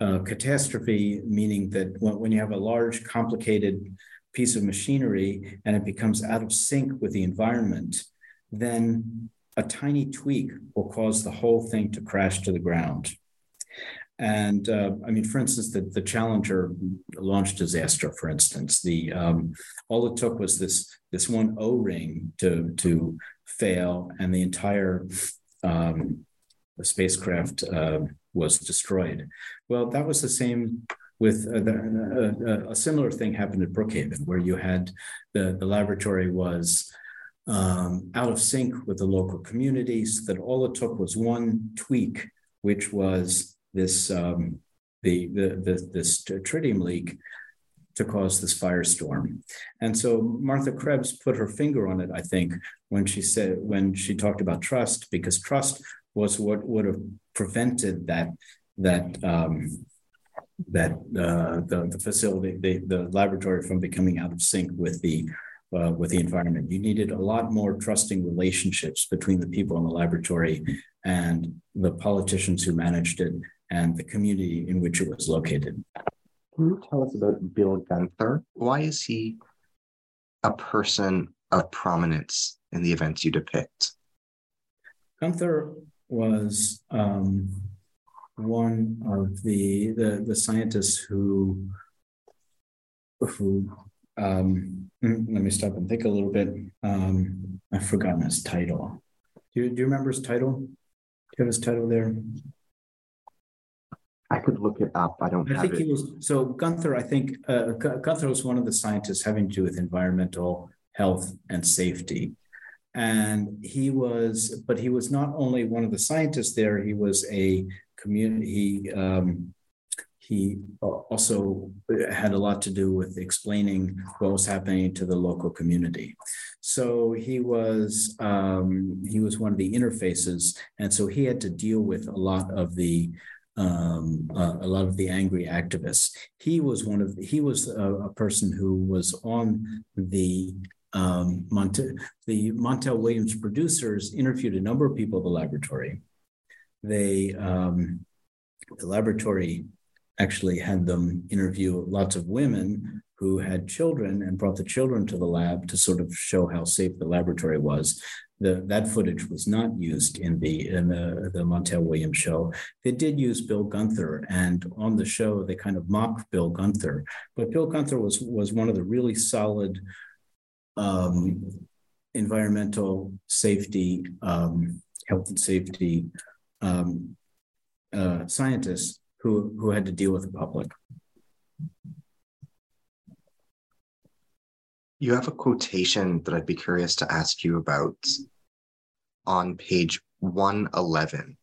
Uh, catastrophe, meaning that when, when you have a large, complicated piece of machinery and it becomes out of sync with the environment, then a tiny tweak will cause the whole thing to crash to the ground. And uh, I mean, for instance, the, the Challenger launch disaster, for instance, the um, all it took was this this one O-ring to to fail, and the entire um, the spacecraft uh, was destroyed. Well, that was the same with uh, the, uh, a similar thing happened at Brookhaven, where you had the, the laboratory was um, out of sync with the local communities, that all it took was one tweak, which was this um, the, the, the this tritium leak to cause this firestorm. And so Martha Krebs put her finger on it, I think, when she said when she talked about trust, because trust was what would have prevented that that um, that uh, the, the facility, the, the laboratory, from becoming out of sync with the uh, with the environment. You needed a lot more trusting relationships between the people in the laboratory and the politicians who managed it, and the community in which it was located. Can you tell us about Bill Gunther? Why is he a person of prominence in the events you depict? Gunther was um, one of the, the the scientists who who. Um, let me stop and think a little bit. Um, I've forgotten his title. Do you, do you remember his title? Do you have his title there? I could look it up. I don't I have think it. He was, so Gunther, I think, uh, Gunther was one of the scientists having to do with environmental health and safety. And he was, but he was not only one of the scientists there, he was a community, he, um, he also had a lot to do with explaining what was happening to the local community. So he was um, he was one of the interfaces. And so he had to deal with a lot of the Um, uh, a lot of the angry activists. He was one of the, he was a, a person who was on the um, Monte, the Montel Williams producers interviewed a number of people at the laboratory. They um, the laboratory actually had them interview lots of women who had children and brought the children to the lab to sort of show how safe the laboratory was. The, that footage was not used in the in the, the Montel Williams show. They did use Bill Gunther, and on the show they kind of mocked Bill Gunther. But Bill Gunther was was one of the really solid um, environmental safety, um, health and safety um, uh, scientists who who had to deal with the public. You have a quotation that I'd be curious to ask you about. On page one eleven,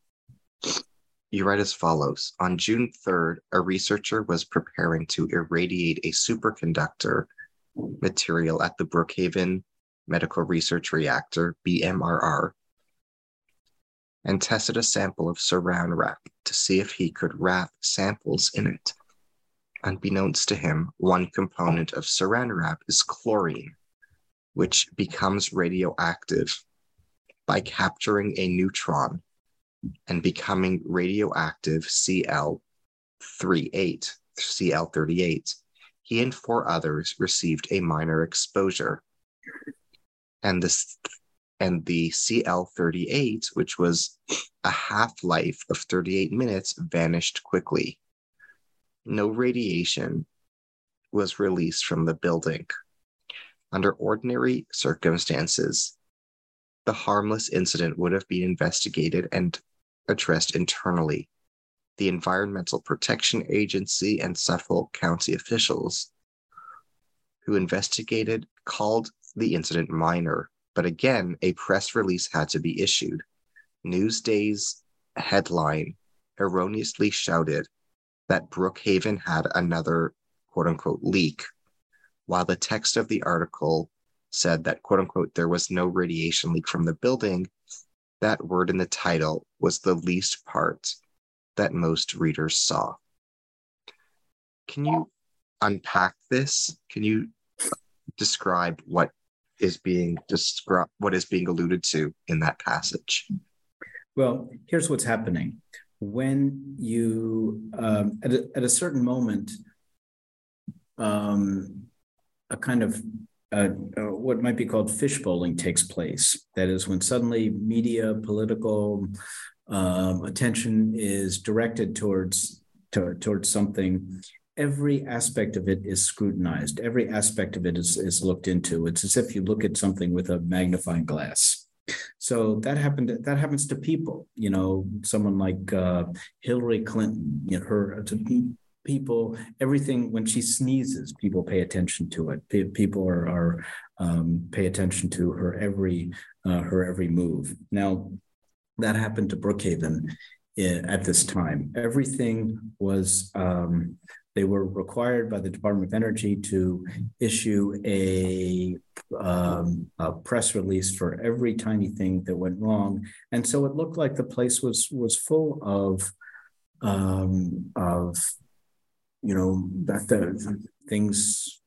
you write as follows. On June third, a researcher was preparing to irradiate a superconductor material at the Brookhaven Medical Research Reactor, B M R R, and tested a sample of saran wrap to see if he could wrap samples in it. Unbeknownst to him, one component of saran wrap is chlorine, which becomes radioactive by capturing a neutron and becoming radioactive C L thirty-eight. He and four others received a minor exposure. And the, and the C L thirty-eight, which was a half-life of thirty-eight minutes, vanished quickly. No radiation was released from the building. Under ordinary circumstances, the harmless incident would have been investigated and addressed internally. The Environmental Protection Agency and Suffolk County officials who investigated called the incident minor But again, a press release had to be issued. Newsday's headline erroneously shouted that Brookhaven had another quote-unquote leak, while the text of the article said that quote-unquote there was no radiation leak from the building. That word in the title was the least part that most readers saw. Can you unpack this? Can you describe what is being described, what is being alluded to in that passage? Well, here's what's happening. When you, um, at, a, at a certain moment, um, a kind of Uh, what might be called fishbowling takes place. That is, when suddenly media, political um, attention is directed towards to, towards something, every aspect of it is scrutinized. Every aspect of it is, is looked into. It's as if you look at something with a magnifying glass. So that happened. That happens to people. You know, someone like uh, Hillary Clinton. You know, her. To, People, everything, when she sneezes, people pay attention to it. People are, are um, pay attention to her every uh, her every move. Now, that happened to Brookhaven at this time. Everything was, um, they were required by the Department of Energy to issue a, um, a press release for every tiny thing that went wrong. And so it looked like the place was, was full of, um, of, you know, that the things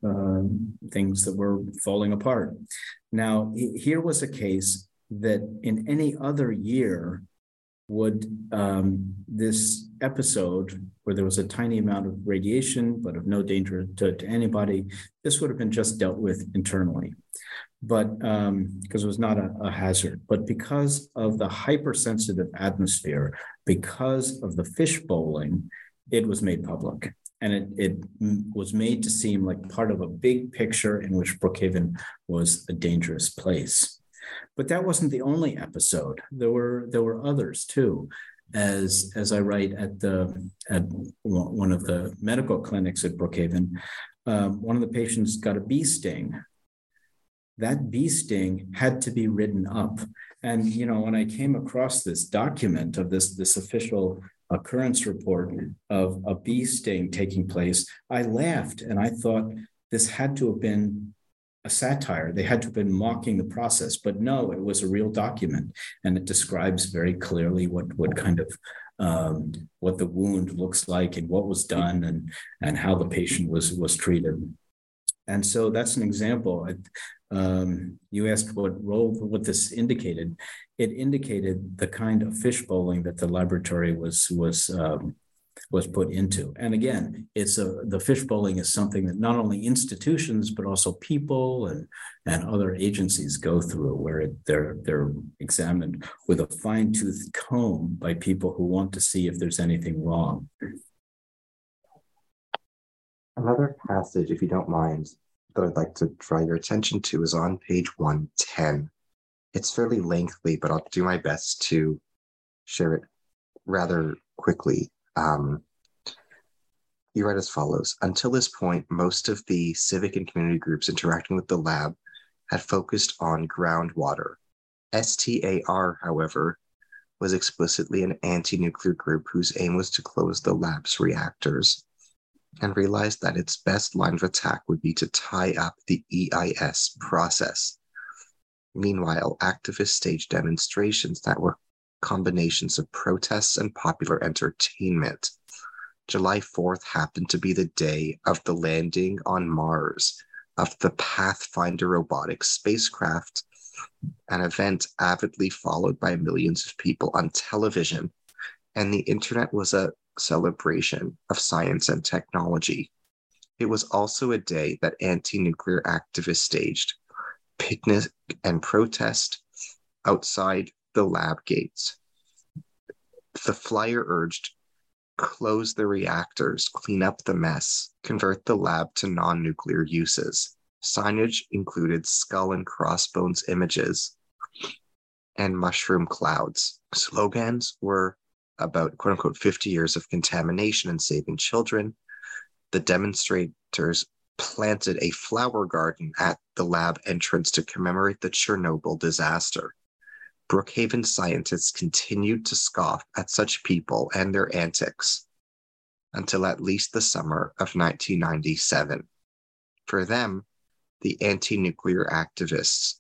uh, things that were falling apart. Now, here was a case that in any other year would um, this episode where there was a tiny amount of radiation, but of no danger to, to anybody, this would have been just dealt with internally, but um, because it was not a, a hazard. But because of the hypersensitive atmosphere, because of the fish bowling, it was made public. And it, it was made to seem like part of a big picture in which Brookhaven was a dangerous place. But that wasn't the only episode. There were there were others too. As as I write at the at one of the medical clinics at Brookhaven, um, one of the patients got a bee sting. That bee sting had to be written up. And you know, when I came across this document of this this official occurrence report of a bee sting taking place, I laughed and I thought this had to have been a satire. They had to have been mocking the process, but no, it was a real document. And it describes very clearly what, what kind of, um, what the wound looks like and what was done and, and how the patient was, was treated. And so that's an example. Um, you asked what role, what this indicated. It indicated the kind of fishbowling that the laboratory was was um, was put into. And again, it's a the fishbowling is something that not only institutions but also people and and other agencies go through, where it, they're they're examined with a fine-tooth comb by people who want to see if there's anything wrong. Another passage, if you don't mind, that I'd like to draw your attention to is on page one ten. It's fairly lengthy, but I'll do my best to share it rather quickly. Um, you write as follows. Until this point, most of the civic and community groups interacting with the lab had focused on groundwater. STAR, however, was explicitly an anti-nuclear group whose aim was to close the lab's reactors, and realized that its best line of attack would be to tie up the E I S process. Meanwhile, activists staged demonstrations that were combinations of protests and popular entertainment. July fourth happened to be the day of the landing on Mars of the Pathfinder robotic spacecraft, an event avidly followed by millions of people on television, and the internet was a celebration of science and technology. It was also a day that anti-nuclear activists staged picnic and protest outside the lab gates. The flyer urged, close the reactors, clean up the mess, convert the lab to non-nuclear uses. Signage included skull and crossbones images and mushroom clouds. Slogans were about quote-unquote fifty years of contamination and saving children. The demonstrators planted a flower garden at the lab entrance to commemorate the Chernobyl disaster. Brookhaven scientists continued to scoff at such people and their antics until at least the summer of nineteen ninety-seven. For them, the anti-nuclear activists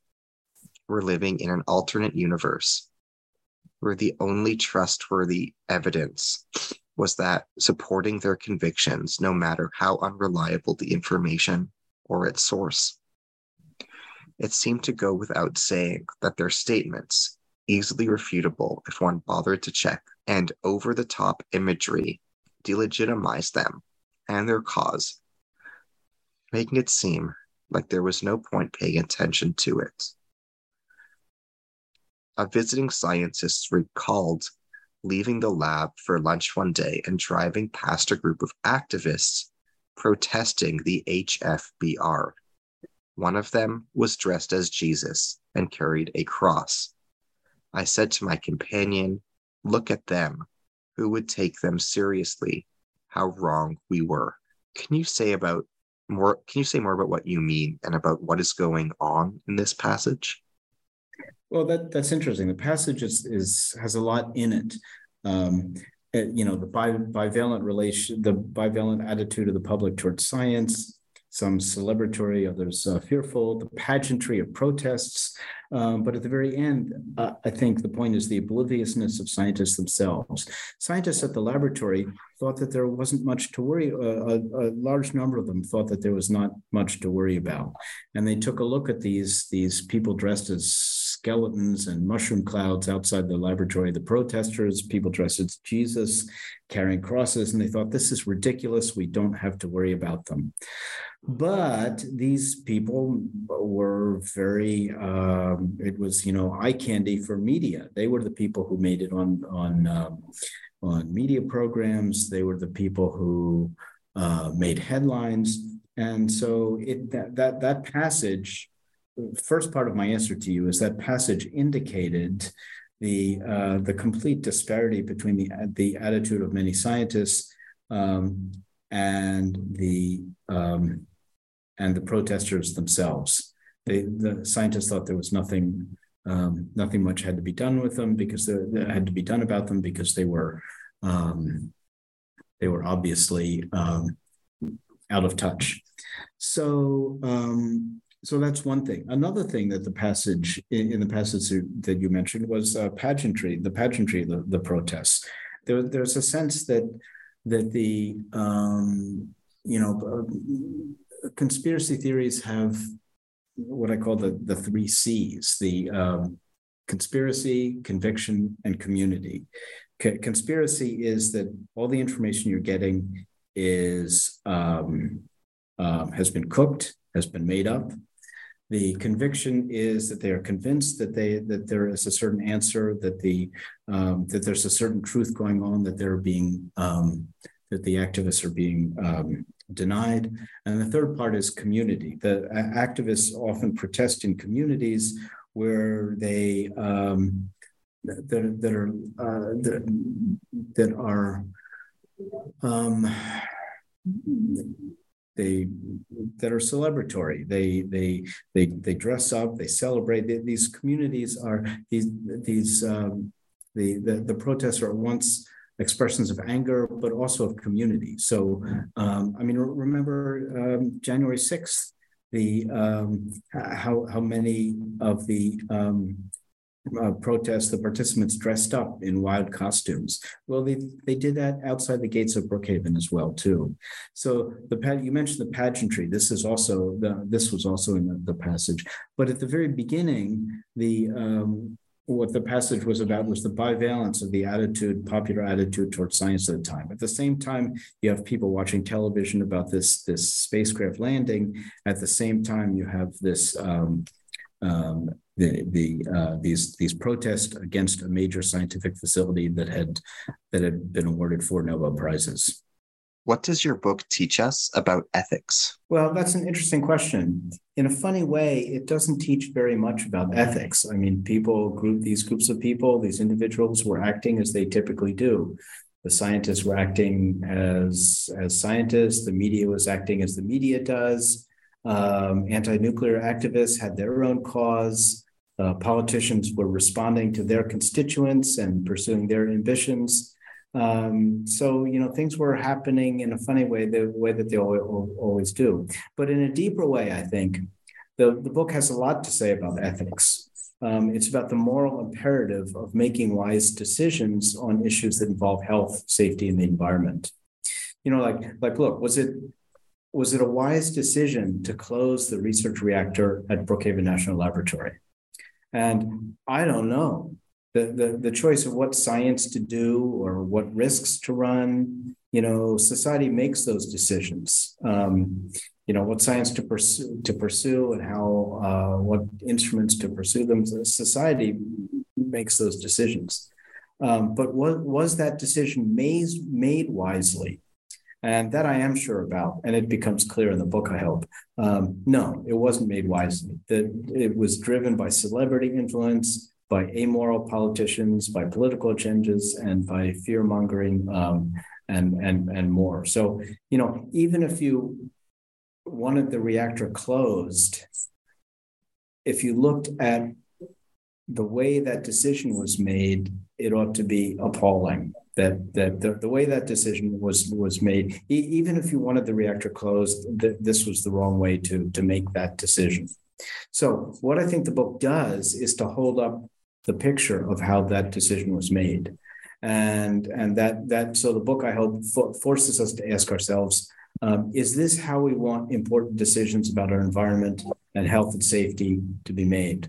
were living in an alternate universe where the only trustworthy evidence was that supporting their convictions, no matter how unreliable the information or its source. It seemed to go without saying that their statements, easily refutable if one bothered to check, and over-the-top imagery delegitimized them and their cause, making it seem like there was no point paying attention to it. A visiting scientist recalled leaving the lab for lunch one day and driving past a group of activists protesting the H F B R. One of them was dressed as Jesus and carried a cross. I said to my companion, "Look at them. Who would take them seriously? How wrong we were. Can you say about more? Can you say more about what you mean and about what is going on in this passage?" Well, that that's interesting. The passage is, is has a lot in it. Um, you know, the bi- bivalent relation, the bivalent attitude of the public towards science. Some celebratory, others uh, fearful, the pageantry of protests. Um, but at the very end, uh, I think the point is the obliviousness of scientists themselves. Scientists at the laboratory thought that there wasn't much to worry, uh, a, a large number of them thought that there was not much to worry about. And they took a look at these, these people dressed as skeletons and mushroom clouds outside the laboratory, the protesters, people dressed as Jesus, carrying crosses, and they thought, this is ridiculous, we don't have to worry about them. But these people were very, um, it was, you know, eye candy for media. They were the people who made it on on um, on media programs. They were the people who uh, made headlines. And so it that, that that passage, first part of my answer to you is that passage indicated the uh, the complete disparity between the, the attitude of many scientists um, and the um, and the protesters themselves. They, the scientists thought there was nothing, um, nothing much had to be done with them because there, there had to be done about them because they were, um, they were obviously um, out of touch. So, um, so that's one thing. Another thing that the passage in, in the passage that you mentioned was uh, pageantry. The pageantry, the, the protests. There, there's a sense that that the um, you know uh, conspiracy theories have what I call the, the three C's, the um, conspiracy, conviction, and community. C- conspiracy is that all the information you're getting is um, uh, has been cooked, has been made up. The conviction is that they are convinced that they that there is a certain answer, that the um, that there's a certain truth going on, that they're being um, that the activists are being um, denied. And the third part is community. The uh, activists often protest in communities where they um, that that are uh, that, that are um, They that are celebratory. They they they they dress up. They celebrate. They, these communities are these these um, the, the the protests are at once expressions of anger, but also of community. So um, I mean, remember um, January sixth. The um, how how many of the um, Uh, protests, the participants dressed up in wild costumes. Well, they they did that outside the gates of Brookhaven as well too. So the you mentioned the pageantry. This is also the, this was also in the, the passage. But at the very beginning, the um, what the passage was about was the bivalence of the attitude, popular attitude towards science at the time. At the same time, you have people watching television about this this spacecraft landing. At the same time, you have this. Um, um, The the uh, these these protests against a major scientific facility that had that had been awarded four Nobel prizes. What does your book teach us about ethics? Well, that's an interesting question. In a funny way, it doesn't teach very much about ethics. I mean, people group these groups of people, these individuals were acting as they typically do. The scientists were acting as, as scientists. The media was acting as the media does. Um, anti-nuclear activists had their own cause. Uh, politicians were responding to their constituents and pursuing their ambitions. Um, so, you know, things were happening in a funny way, the way that they always do. But in a deeper way, I think, the, the book has a lot to say about ethics. Um, it's about the moral imperative of making wise decisions on issues that involve health, safety, and the environment. You know, like, like, look, was it, was it a wise decision to close the research reactor at Brookhaven National Laboratory? And I don't know. The, the, the choice of what science to do or what risks to run, you know, society makes those decisions. Um, you know, what science to pursue, to pursue and how, uh, what instruments to pursue them, society makes those decisions. Um, but what, was that decision made, made wisely? And that I am sure about, and it becomes clear in the book, I hope. Um, no, it wasn't made wisely. The, it was driven by celebrity influence, by amoral politicians, by political agendas, and by fear-mongering, um, and, and, and more. So, you know, even if you wanted the reactor closed, if you looked at the way that decision was made, it ought to be appalling. That that the, the way that decision was was made, e- even if you wanted the reactor closed, th- this was the wrong way to to make that decision. So what I think the book does is to hold up the picture of how that decision was made, and and that that so the book, I hope, fo- forces us to ask ourselves: um, is this how we want important decisions about our environment and health and safety to be made?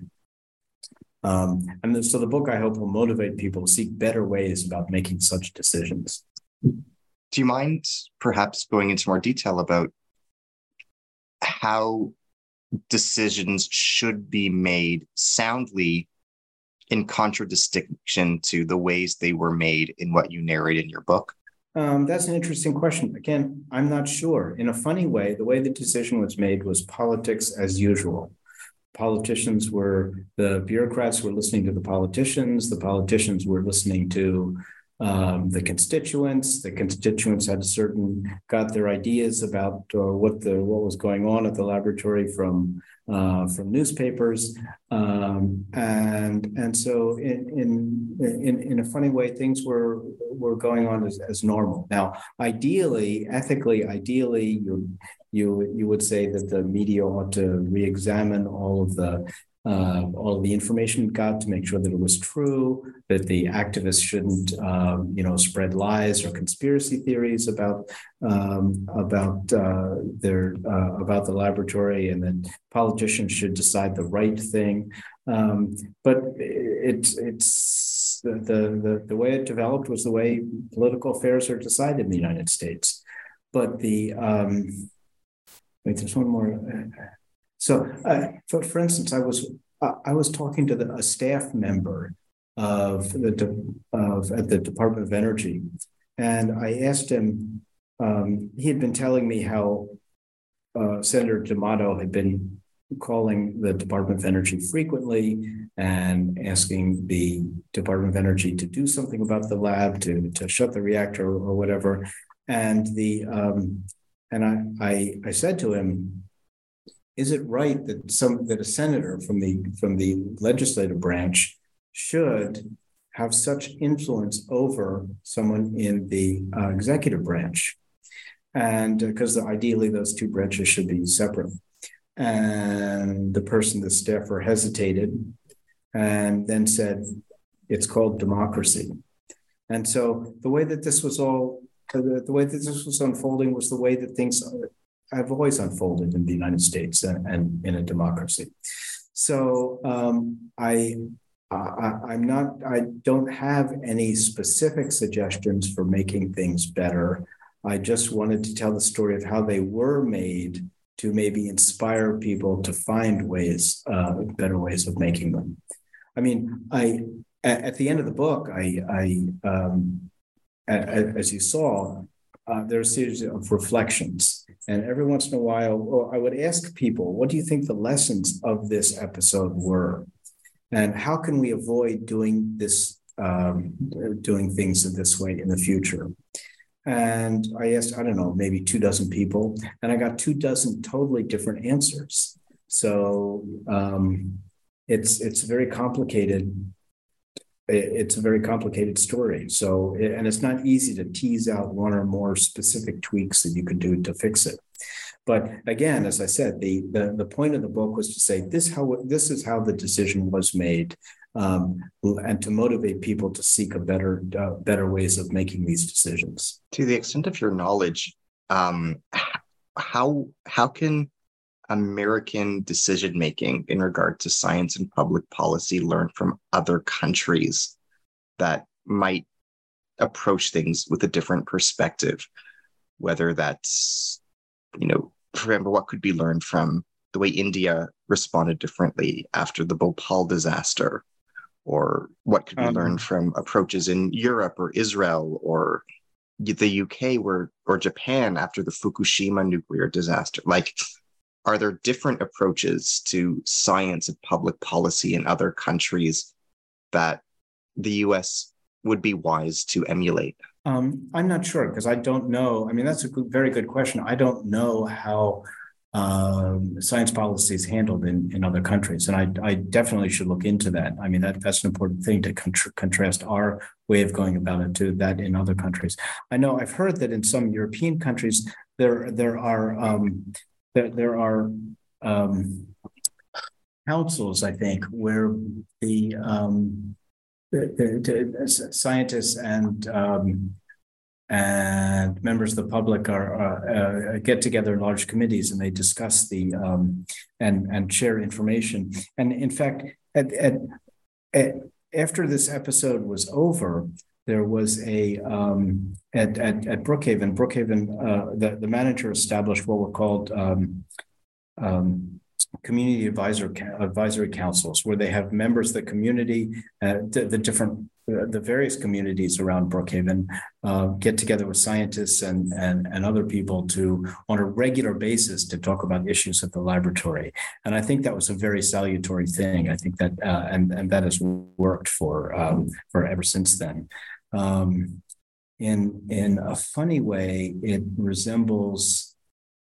Um, and the, so the book, I hope, will motivate people to seek better ways about making such decisions. Do you mind perhaps going into more detail about how decisions should be made soundly in contradistinction to the ways they were made in what you narrate in your book? Um, that's an interesting question. Again, I'm not sure. In a funny way, the way the decision was made was politics as usual. Politicians were, the bureaucrats were listening to the politicians, the politicians were listening to um, the constituents, the constituents had a certain, got their ideas about uh, what the what was going on at the laboratory from uh, from newspapers. Um, and and so in, in in in a funny way, things were were going on as, as normal. Now, ideally, ethically, ideally, you You, you would say that the media ought to re-examine all of the uh, all of the information it got to make sure that it was true, that the activists shouldn't um, you know spread lies or conspiracy theories about um, about uh, their uh, about the laboratory, and that politicians should decide the right thing. Um, but it's it's the, the the way it developed was the way political affairs are decided in the United States. But the um, Wait, there's one more. So, uh, for, for instance, I was uh, I was talking to the, a staff member of the de- of at the Department of Energy, and I asked him. Um, he had been telling me how uh, Senator D'Amato had been calling the Department of Energy frequently and asking the Department of Energy to do something about the lab, to to shut the reactor or whatever, and the. Um, And I, I, I said to him, is it right that some that a senator from the from the legislative branch should have such influence over someone in the uh, executive branch? And because uh, ideally those two branches should be separate. And the person, the staffer, hesitated and then said, it's called democracy. And so the way that this was all The, the way that this was unfolding was the way that things have always unfolded in the United States and, and in a democracy. So um, I, I, I'm not, I don't have any specific suggestions for making things better. I just wanted to tell the story of how they were made to maybe inspire people to find ways, uh, better ways of making them. I mean, I at, at the end of the book, I, I um, as you saw, uh, there are a series of reflections. And every once in a while, I would ask people, what do you think the lessons of this episode were? And how can we avoid doing this, uh, um, doing things in this way in the future. And I asked, I don't know, maybe two dozen people, and I got two dozen totally different answers. So um, it's it's very complicated. It's a very complicated story. So, and it's not easy to tease out one or more specific tweaks that you could do to fix it. But again, as I said, the the, the point of the book was to say this how this is how the decision was made, um, and to motivate people to seek a better uh, better ways of making these decisions. To the extent of your knowledge, um, how how can American decision-making in regard to science and public policy learn from other countries that might approach things with a different perspective, whether that's, you know, for example, what could be learned from the way India responded differently after the Bhopal disaster, or what could be um, learned from approaches in Europe or Israel or the U K where, or Japan after the Fukushima nuclear disaster? Like, are there different approaches to science and public policy in other countries that the U S would be wise to emulate? Um, I'm not sure, because I don't know. I mean, that's a good, very good question. I don't know how um, science policy is handled in, in other countries, and I, I definitely should look into that. I mean, that, that's an important thing to contra- contrast our way of going about it to that in other countries. I know I've heard that in some European countries, there, there are... Um, There, there are um, councils, I think, where the, um, the, the, the scientists and um, and members of the public are uh, uh, get together in large committees, and they discuss the um, and and share information. And in fact, at, at, at, after this episode was over, there was a, um, at, at, at Brookhaven, Brookhaven, uh, the, the manager established what were called um, um, community advisor, advisory councils, where they have members of the community, uh, the, the different, uh, the various communities around Brookhaven uh, get together with scientists and, and, and other people to, on a regular basis, to talk about issues at the laboratory. And I think that was a very salutary thing. I think that, uh, and, and that has worked for, um, for ever since then. Um, in in a funny way, it resembles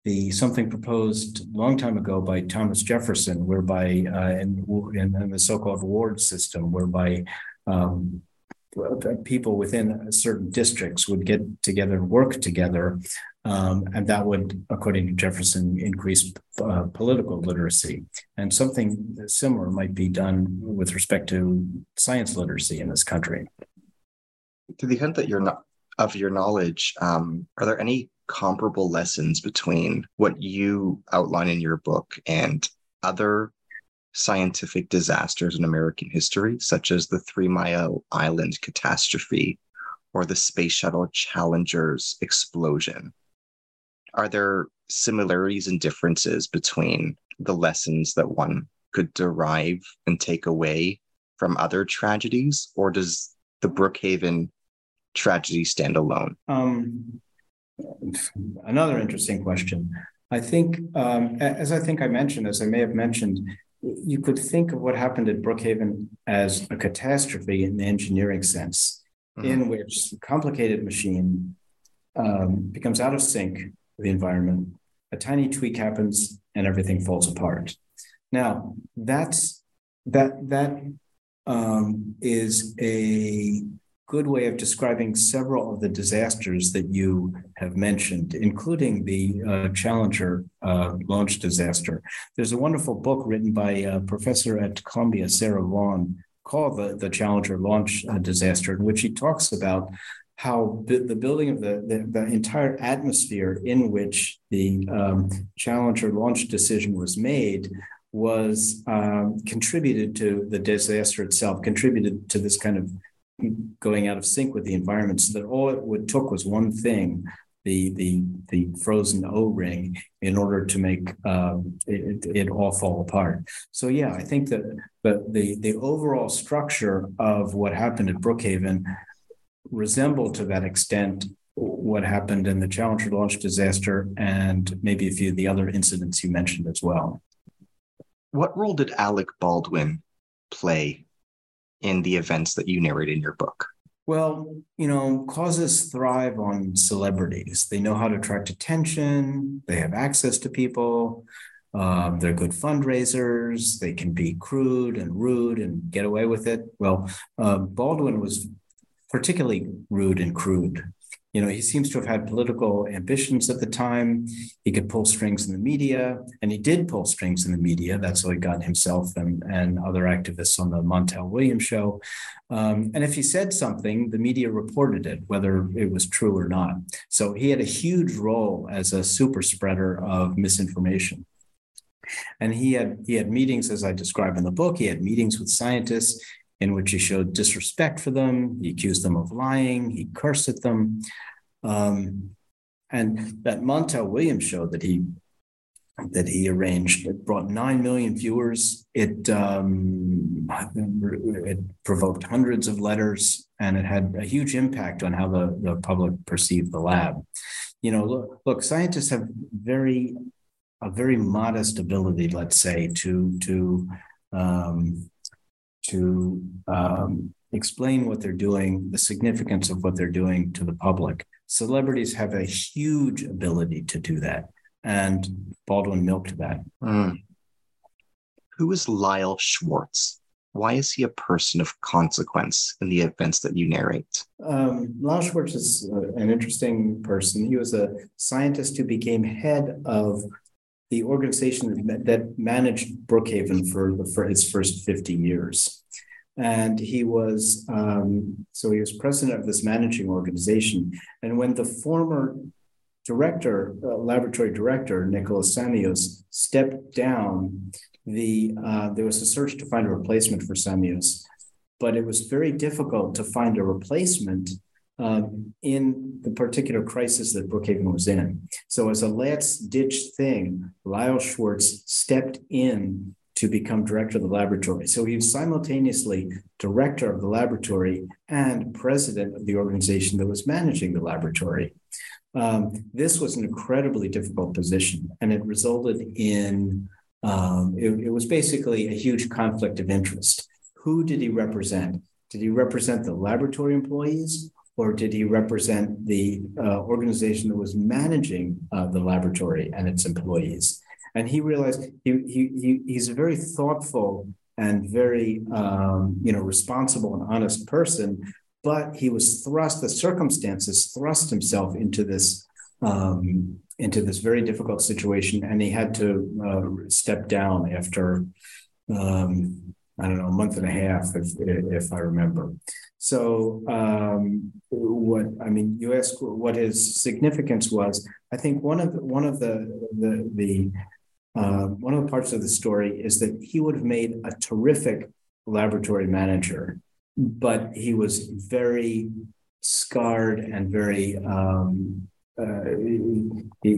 the something proposed a long time ago by Thomas Jefferson, whereby uh, in, in, in the so-called ward system, whereby um, people within certain districts would get together and work together, um, and that would, according to Jefferson, increase uh, political literacy. And something similar might be done with respect to science literacy in this country. To the extent that you're not of your knowledge, um, are there any comparable lessons between what you outline in your book and other scientific disasters in American history, such as the Three Mile Island catastrophe or the Space Shuttle Challenger's explosion? Are there similarities and differences between the lessons that one could derive and take away from other tragedies, or does the Brookhaven tragedy stand alone? Um, another interesting question. I think, um, as I think I mentioned, as I may have mentioned, you could think of what happened at Brookhaven as a catastrophe in the engineering sense, mm-hmm. in which a complicated machine um, becomes out of sync with the environment. A tiny tweak happens and everything falls apart. Now, that's that that um, is a good way of describing several of the disasters that you have mentioned, including the uh, Challenger uh, launch disaster. There's a wonderful book written by a professor at Columbia, Sarah Vaughan, called the, the Challenger launch uh, disaster, in which she talks about how b- the building of the, the, the entire atmosphere in which the um, Challenger launch decision was made was um, contributed to the disaster itself, contributed to this kind of going out of sync with the environment, so that all it would took was one thing, the the the frozen O-ring, in order to make uh, it, it all fall apart. So yeah, I think that but the the overall structure of what happened at Brookhaven resembled to that extent what happened in the Challenger launch disaster and maybe a few of the other incidents you mentioned as well. What role did Alec Baldwin play in the events that you narrate in your book? Well, you know, causes thrive on celebrities. They know how to attract attention. They have access to people. Um, they're good fundraisers. They can be crude and rude and get away with it. Well, uh, Baldwin was particularly rude and crude. You know, he seems to have had political ambitions at the time. He could pull strings in the media, and he did pull strings in the media. That's how he got himself and, and other activists on the Montel Williams show. Um, and if he said something, the media reported it, whether it was true or not. So he had a huge role as a super spreader of misinformation. And he had he had meetings, as I describe in the book. He had meetings with scientists in which he showed disrespect for them. He accused them of lying. He cursed at them. Um, and that Montel Williams show that he that he arranged, it brought nine million viewers. It, um, it provoked hundreds of letters, and it had a huge impact on how the, the public perceived the lab. You know, look, look scientists have very a very modest ability, let's say, to... to um, to um, explain what they're doing, the significance of what they're doing to the public. Celebrities have a huge ability to do that, and Baldwin milked that. Mm. Who is Lyle Schwartz? Why is he a person of consequence in the events that you narrate? Um, Lyle Schwartz is uh, an interesting person. He was a scientist who became head of the organization that managed Brookhaven for, the, for its first fifty years. And he was, um, so he was president of this managing organization. And when the former director, uh, laboratory director, Nicholas Samios, stepped down, the uh, there was a search to find a replacement for Samios, but it was very difficult to find a replacement Um, in the particular crisis that Brookhaven was in. So as a last-ditch thing, Lyle Schwartz stepped in to become director of the laboratory. So he was simultaneously director of the laboratory and president of the organization that was managing the laboratory. Um, this was an incredibly difficult position, and it resulted in, um, it, it was basically a huge conflict of interest. Who did he represent? Did he represent the laboratory employees, or did he represent the uh, organization that was managing uh, the laboratory and its employees? And he realized he, he, he he's a very thoughtful and very um, you know responsible and honest person, but he was thrust, the circumstances thrust himself into this um, into this very difficult situation, and he had to uh, step down after um, I don't know a month and a half, if if I remember. So um, what, I mean, you ask what his significance was. I think one of the, one of the, the, the uh, one of the parts of the story is that he would have made a terrific laboratory manager, but he was very scarred and very, um, uh, he,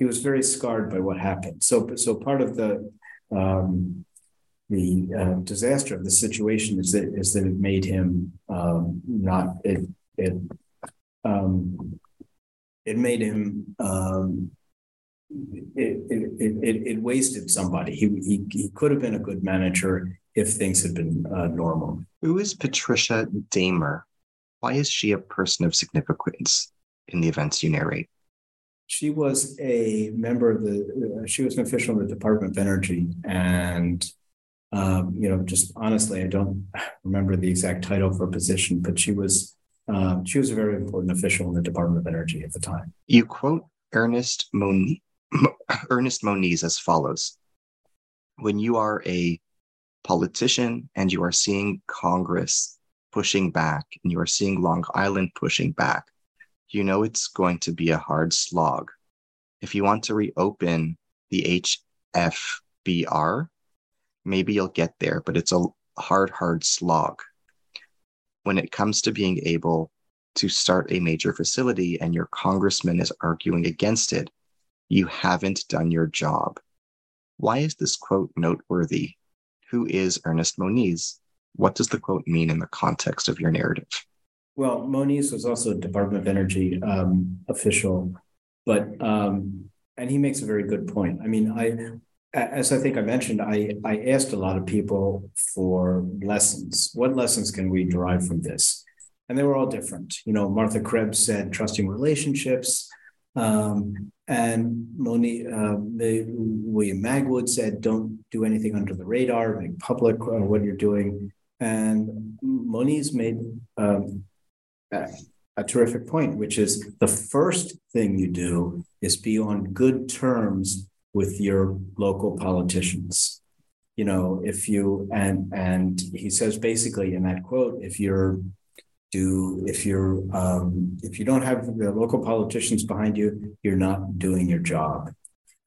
he was very scarred by what happened. So, so part of the, um, The uh, disaster of the situation is that is that it made him um, not it it um, it made him um, it, it it it wasted somebody. He he he could have been a good manager if things had been uh, normal. Who is Patricia Dahmer? Why is she a person of significance in the events you narrate? She was a member of the. Uh, she was an official in the Department of Energy and. Um, you know, just honestly, I don't remember the exact title for a position, but she was uh, she was a very important official in the Department of Energy at the time. You quote Ernest Moniz, Ernest Moniz as follows. When you are a politician and you are seeing Congress pushing back and you are seeing Long Island pushing back, you know it's going to be a hard slog. If you want to reopen the H F B R, maybe you'll get there, but it's a hard, hard slog. When it comes to being able to start a major facility and your congressman is arguing against it, you haven't done your job. Why is this quote noteworthy? Who is Ernest Moniz? What does the quote mean in the context of your narrative? Well, Moniz was also a Department of Energy um, official, but um, and he makes a very good point. I mean, I... as I think I mentioned, I, I asked a lot of people for lessons. What lessons can we derive from this? And they were all different. You know, Martha Krebs said trusting relationships. Um, and Moni, uh, the, William Magwood said, don't do anything under the radar, make public uh, what you're doing. And Moniz made um, a, a terrific point, which is the first thing you do is be on good terms with your local politicians. You know, if you, and and he says basically in that quote, if you're do, if you're, um, if you don't have the local politicians behind you, you're not doing your job.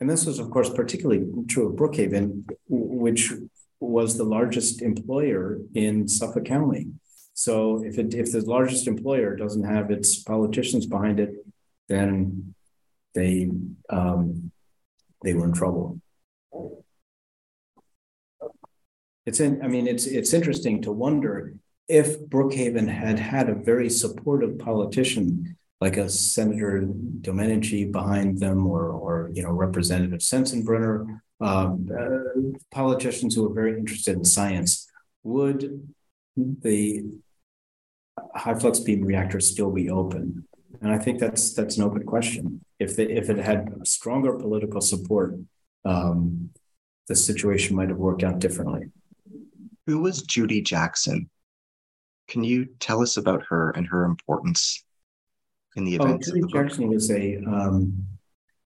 And this was, of course, particularly true of Brookhaven, which was the largest employer in Suffolk County. So if it, if the largest employer doesn't have its politicians behind it, then they, um, they were in trouble. It's in, I mean, it's it's interesting to wonder if Brookhaven had had a very supportive politician like a Senator Domenici behind them, or or you know Representative Sensenbrenner, um, uh, politicians who were very interested in science, would the high flux beam reactor still be open? And I think that's that's an open question. If the, if it had stronger political support, um, the situation might have worked out differently. Who was Judy Jackson? Can you tell us about her and her importance in the events? Oh, Judy of the Jackson book? was a um,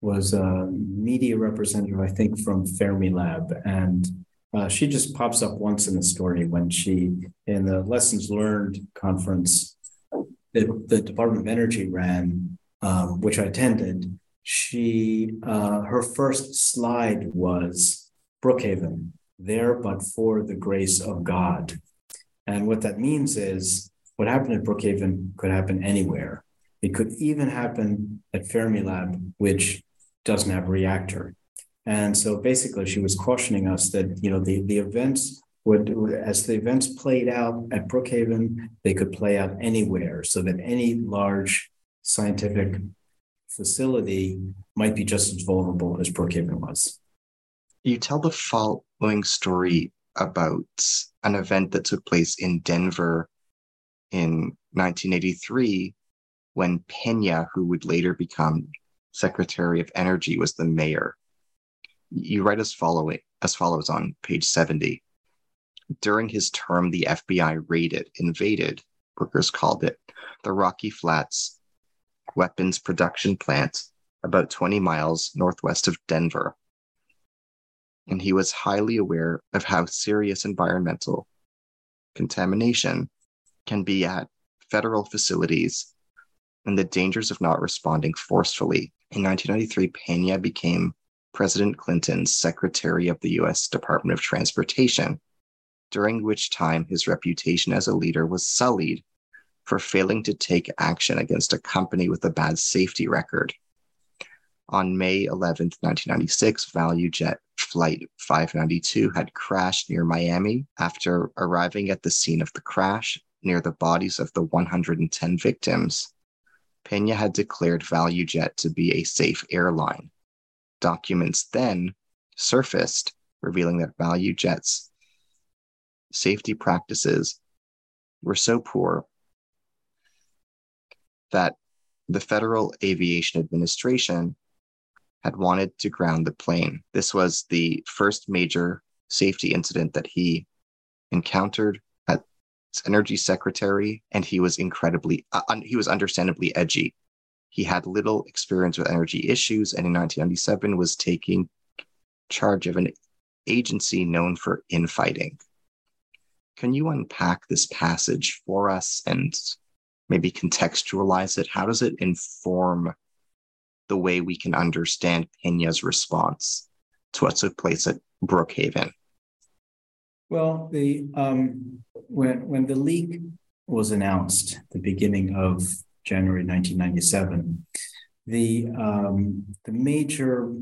was a media representative, I think, from Fermilab, and uh, she just pops up once in the story when she in the Lessons Learned conference that the Department of Energy ran, um, which I attended. She uh, her first slide was Brookhaven, there but for the grace of God. And what that means is what happened at Brookhaven could happen anywhere. It could even happen at Fermilab, which doesn't have a reactor. And so basically she was cautioning us that, you know, the, the events would, as the events played out at Brookhaven, they could play out anywhere, so that any large scientific facility might be just as vulnerable as Brookhaven was. You tell the following story about an event that took place in Denver in nineteen eighty-three, when Peña, who would later become Secretary of Energy, was the mayor. You write as, following, as follows on page seventy. During his term, the F B I raided, invaded, workers called it, the Rocky Flats weapons production plant about twenty miles northwest of Denver. And he was highly aware of how serious environmental contamination can be at federal facilities and the dangers of not responding forcefully. In nineteen ninety-three, Peña became President Clinton's Secretary of the U S Department of Transportation, during which time his reputation as a leader was sullied for failing to take action against a company with a bad safety record. On May eleventh, nineteen ninety-six, ValueJet Flight five ninety-two had crashed near Miami. After arriving at the scene of the crash, near the bodies of the one hundred ten victims, Peña had declared ValueJet to be a safe airline. Documents then surfaced, revealing that ValueJet's safety practices were so poor that the Federal Aviation Administration had wanted to ground the plane. This was the first major safety incident that he encountered as energy secretary, and he was incredibly, uh, un- he was understandably edgy. He had little experience with energy issues, and in nineteen ninety-seven was taking charge of an agency known for infighting. Can you unpack this passage for us and maybe contextualize it? How does it inform the way we can understand Peña's response to what took place at Brookhaven? Well, the um, when when the leak was announced at the beginning of January nineteen ninety-seven, the um, the major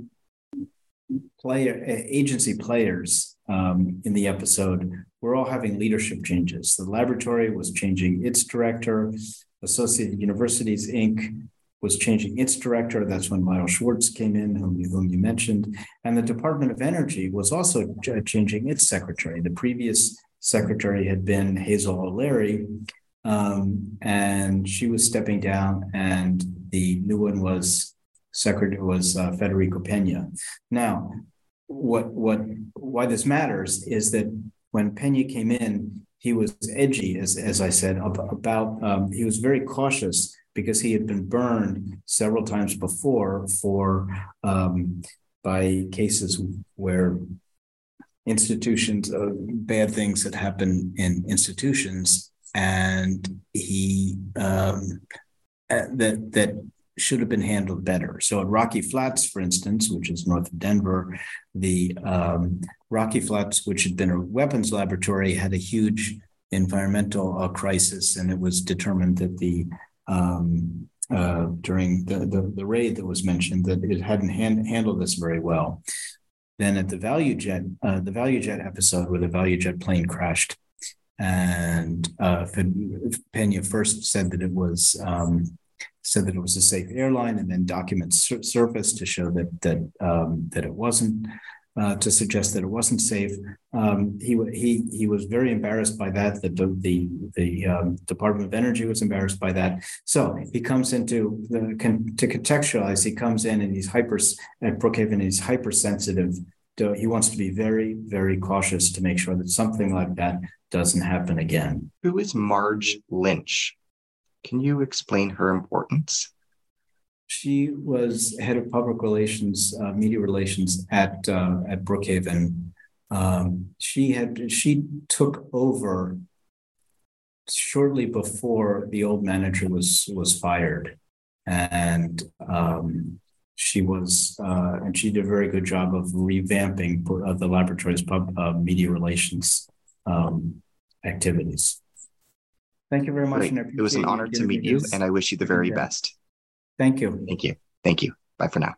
player agency players um, in the episode were all having leadership changes. The laboratory was changing its director. Associated Universities, Incorporated was changing its director. That's when Lyle Schwartz came in, whom you, whom you mentioned. And the Department of Energy was also changing its secretary. The previous secretary had been Hazel O'Leary, um, and she was stepping down, and the new one was secretary was uh, Federico Peña. Now, what what why this matters is that when Peña came in, he was edgy, as, as I said, about, um, he was very cautious because he had been burned several times before for um, by cases where institutions, uh, bad things had happened in institutions, and he, um, that that should have been handled better. So at Rocky Flats, for instance, which is north of Denver, the um, Rocky Flats, which had been a weapons laboratory, had a huge environmental uh, crisis, and it was determined that the um, uh, during the, the the raid that was mentioned that it hadn't hand, handled this very well. Then at the value jet, uh, the value jet episode where the value jet plane crashed, and uh, Peña first said that it was. Um, said that it was a safe airline, and then documents sur- surfaced to show that that um, that it wasn't, uh, to suggest that it wasn't safe. Um, he he he was very embarrassed by that. That the the, the um, Department of Energy was embarrassed by that. So he comes into the con- to contextualize. He comes in and he's hyper at Brookhaven. He's hypersensitive. To, he wants to be very very cautious to make sure that something like that doesn't happen again. Who is Marge Lynch? Can you explain her importance? She was head of public relations, uh, media relations at uh, at Brookhaven. Um, she had she took over shortly before the old manager was was fired, and um, she was uh, and she did a very good job of revamping of the laboratory's pub, uh, media relations um, activities. Thank you very much. It was an honor to meet you, and I wish you the very best. Thank you. Thank you. Thank you. Bye for now.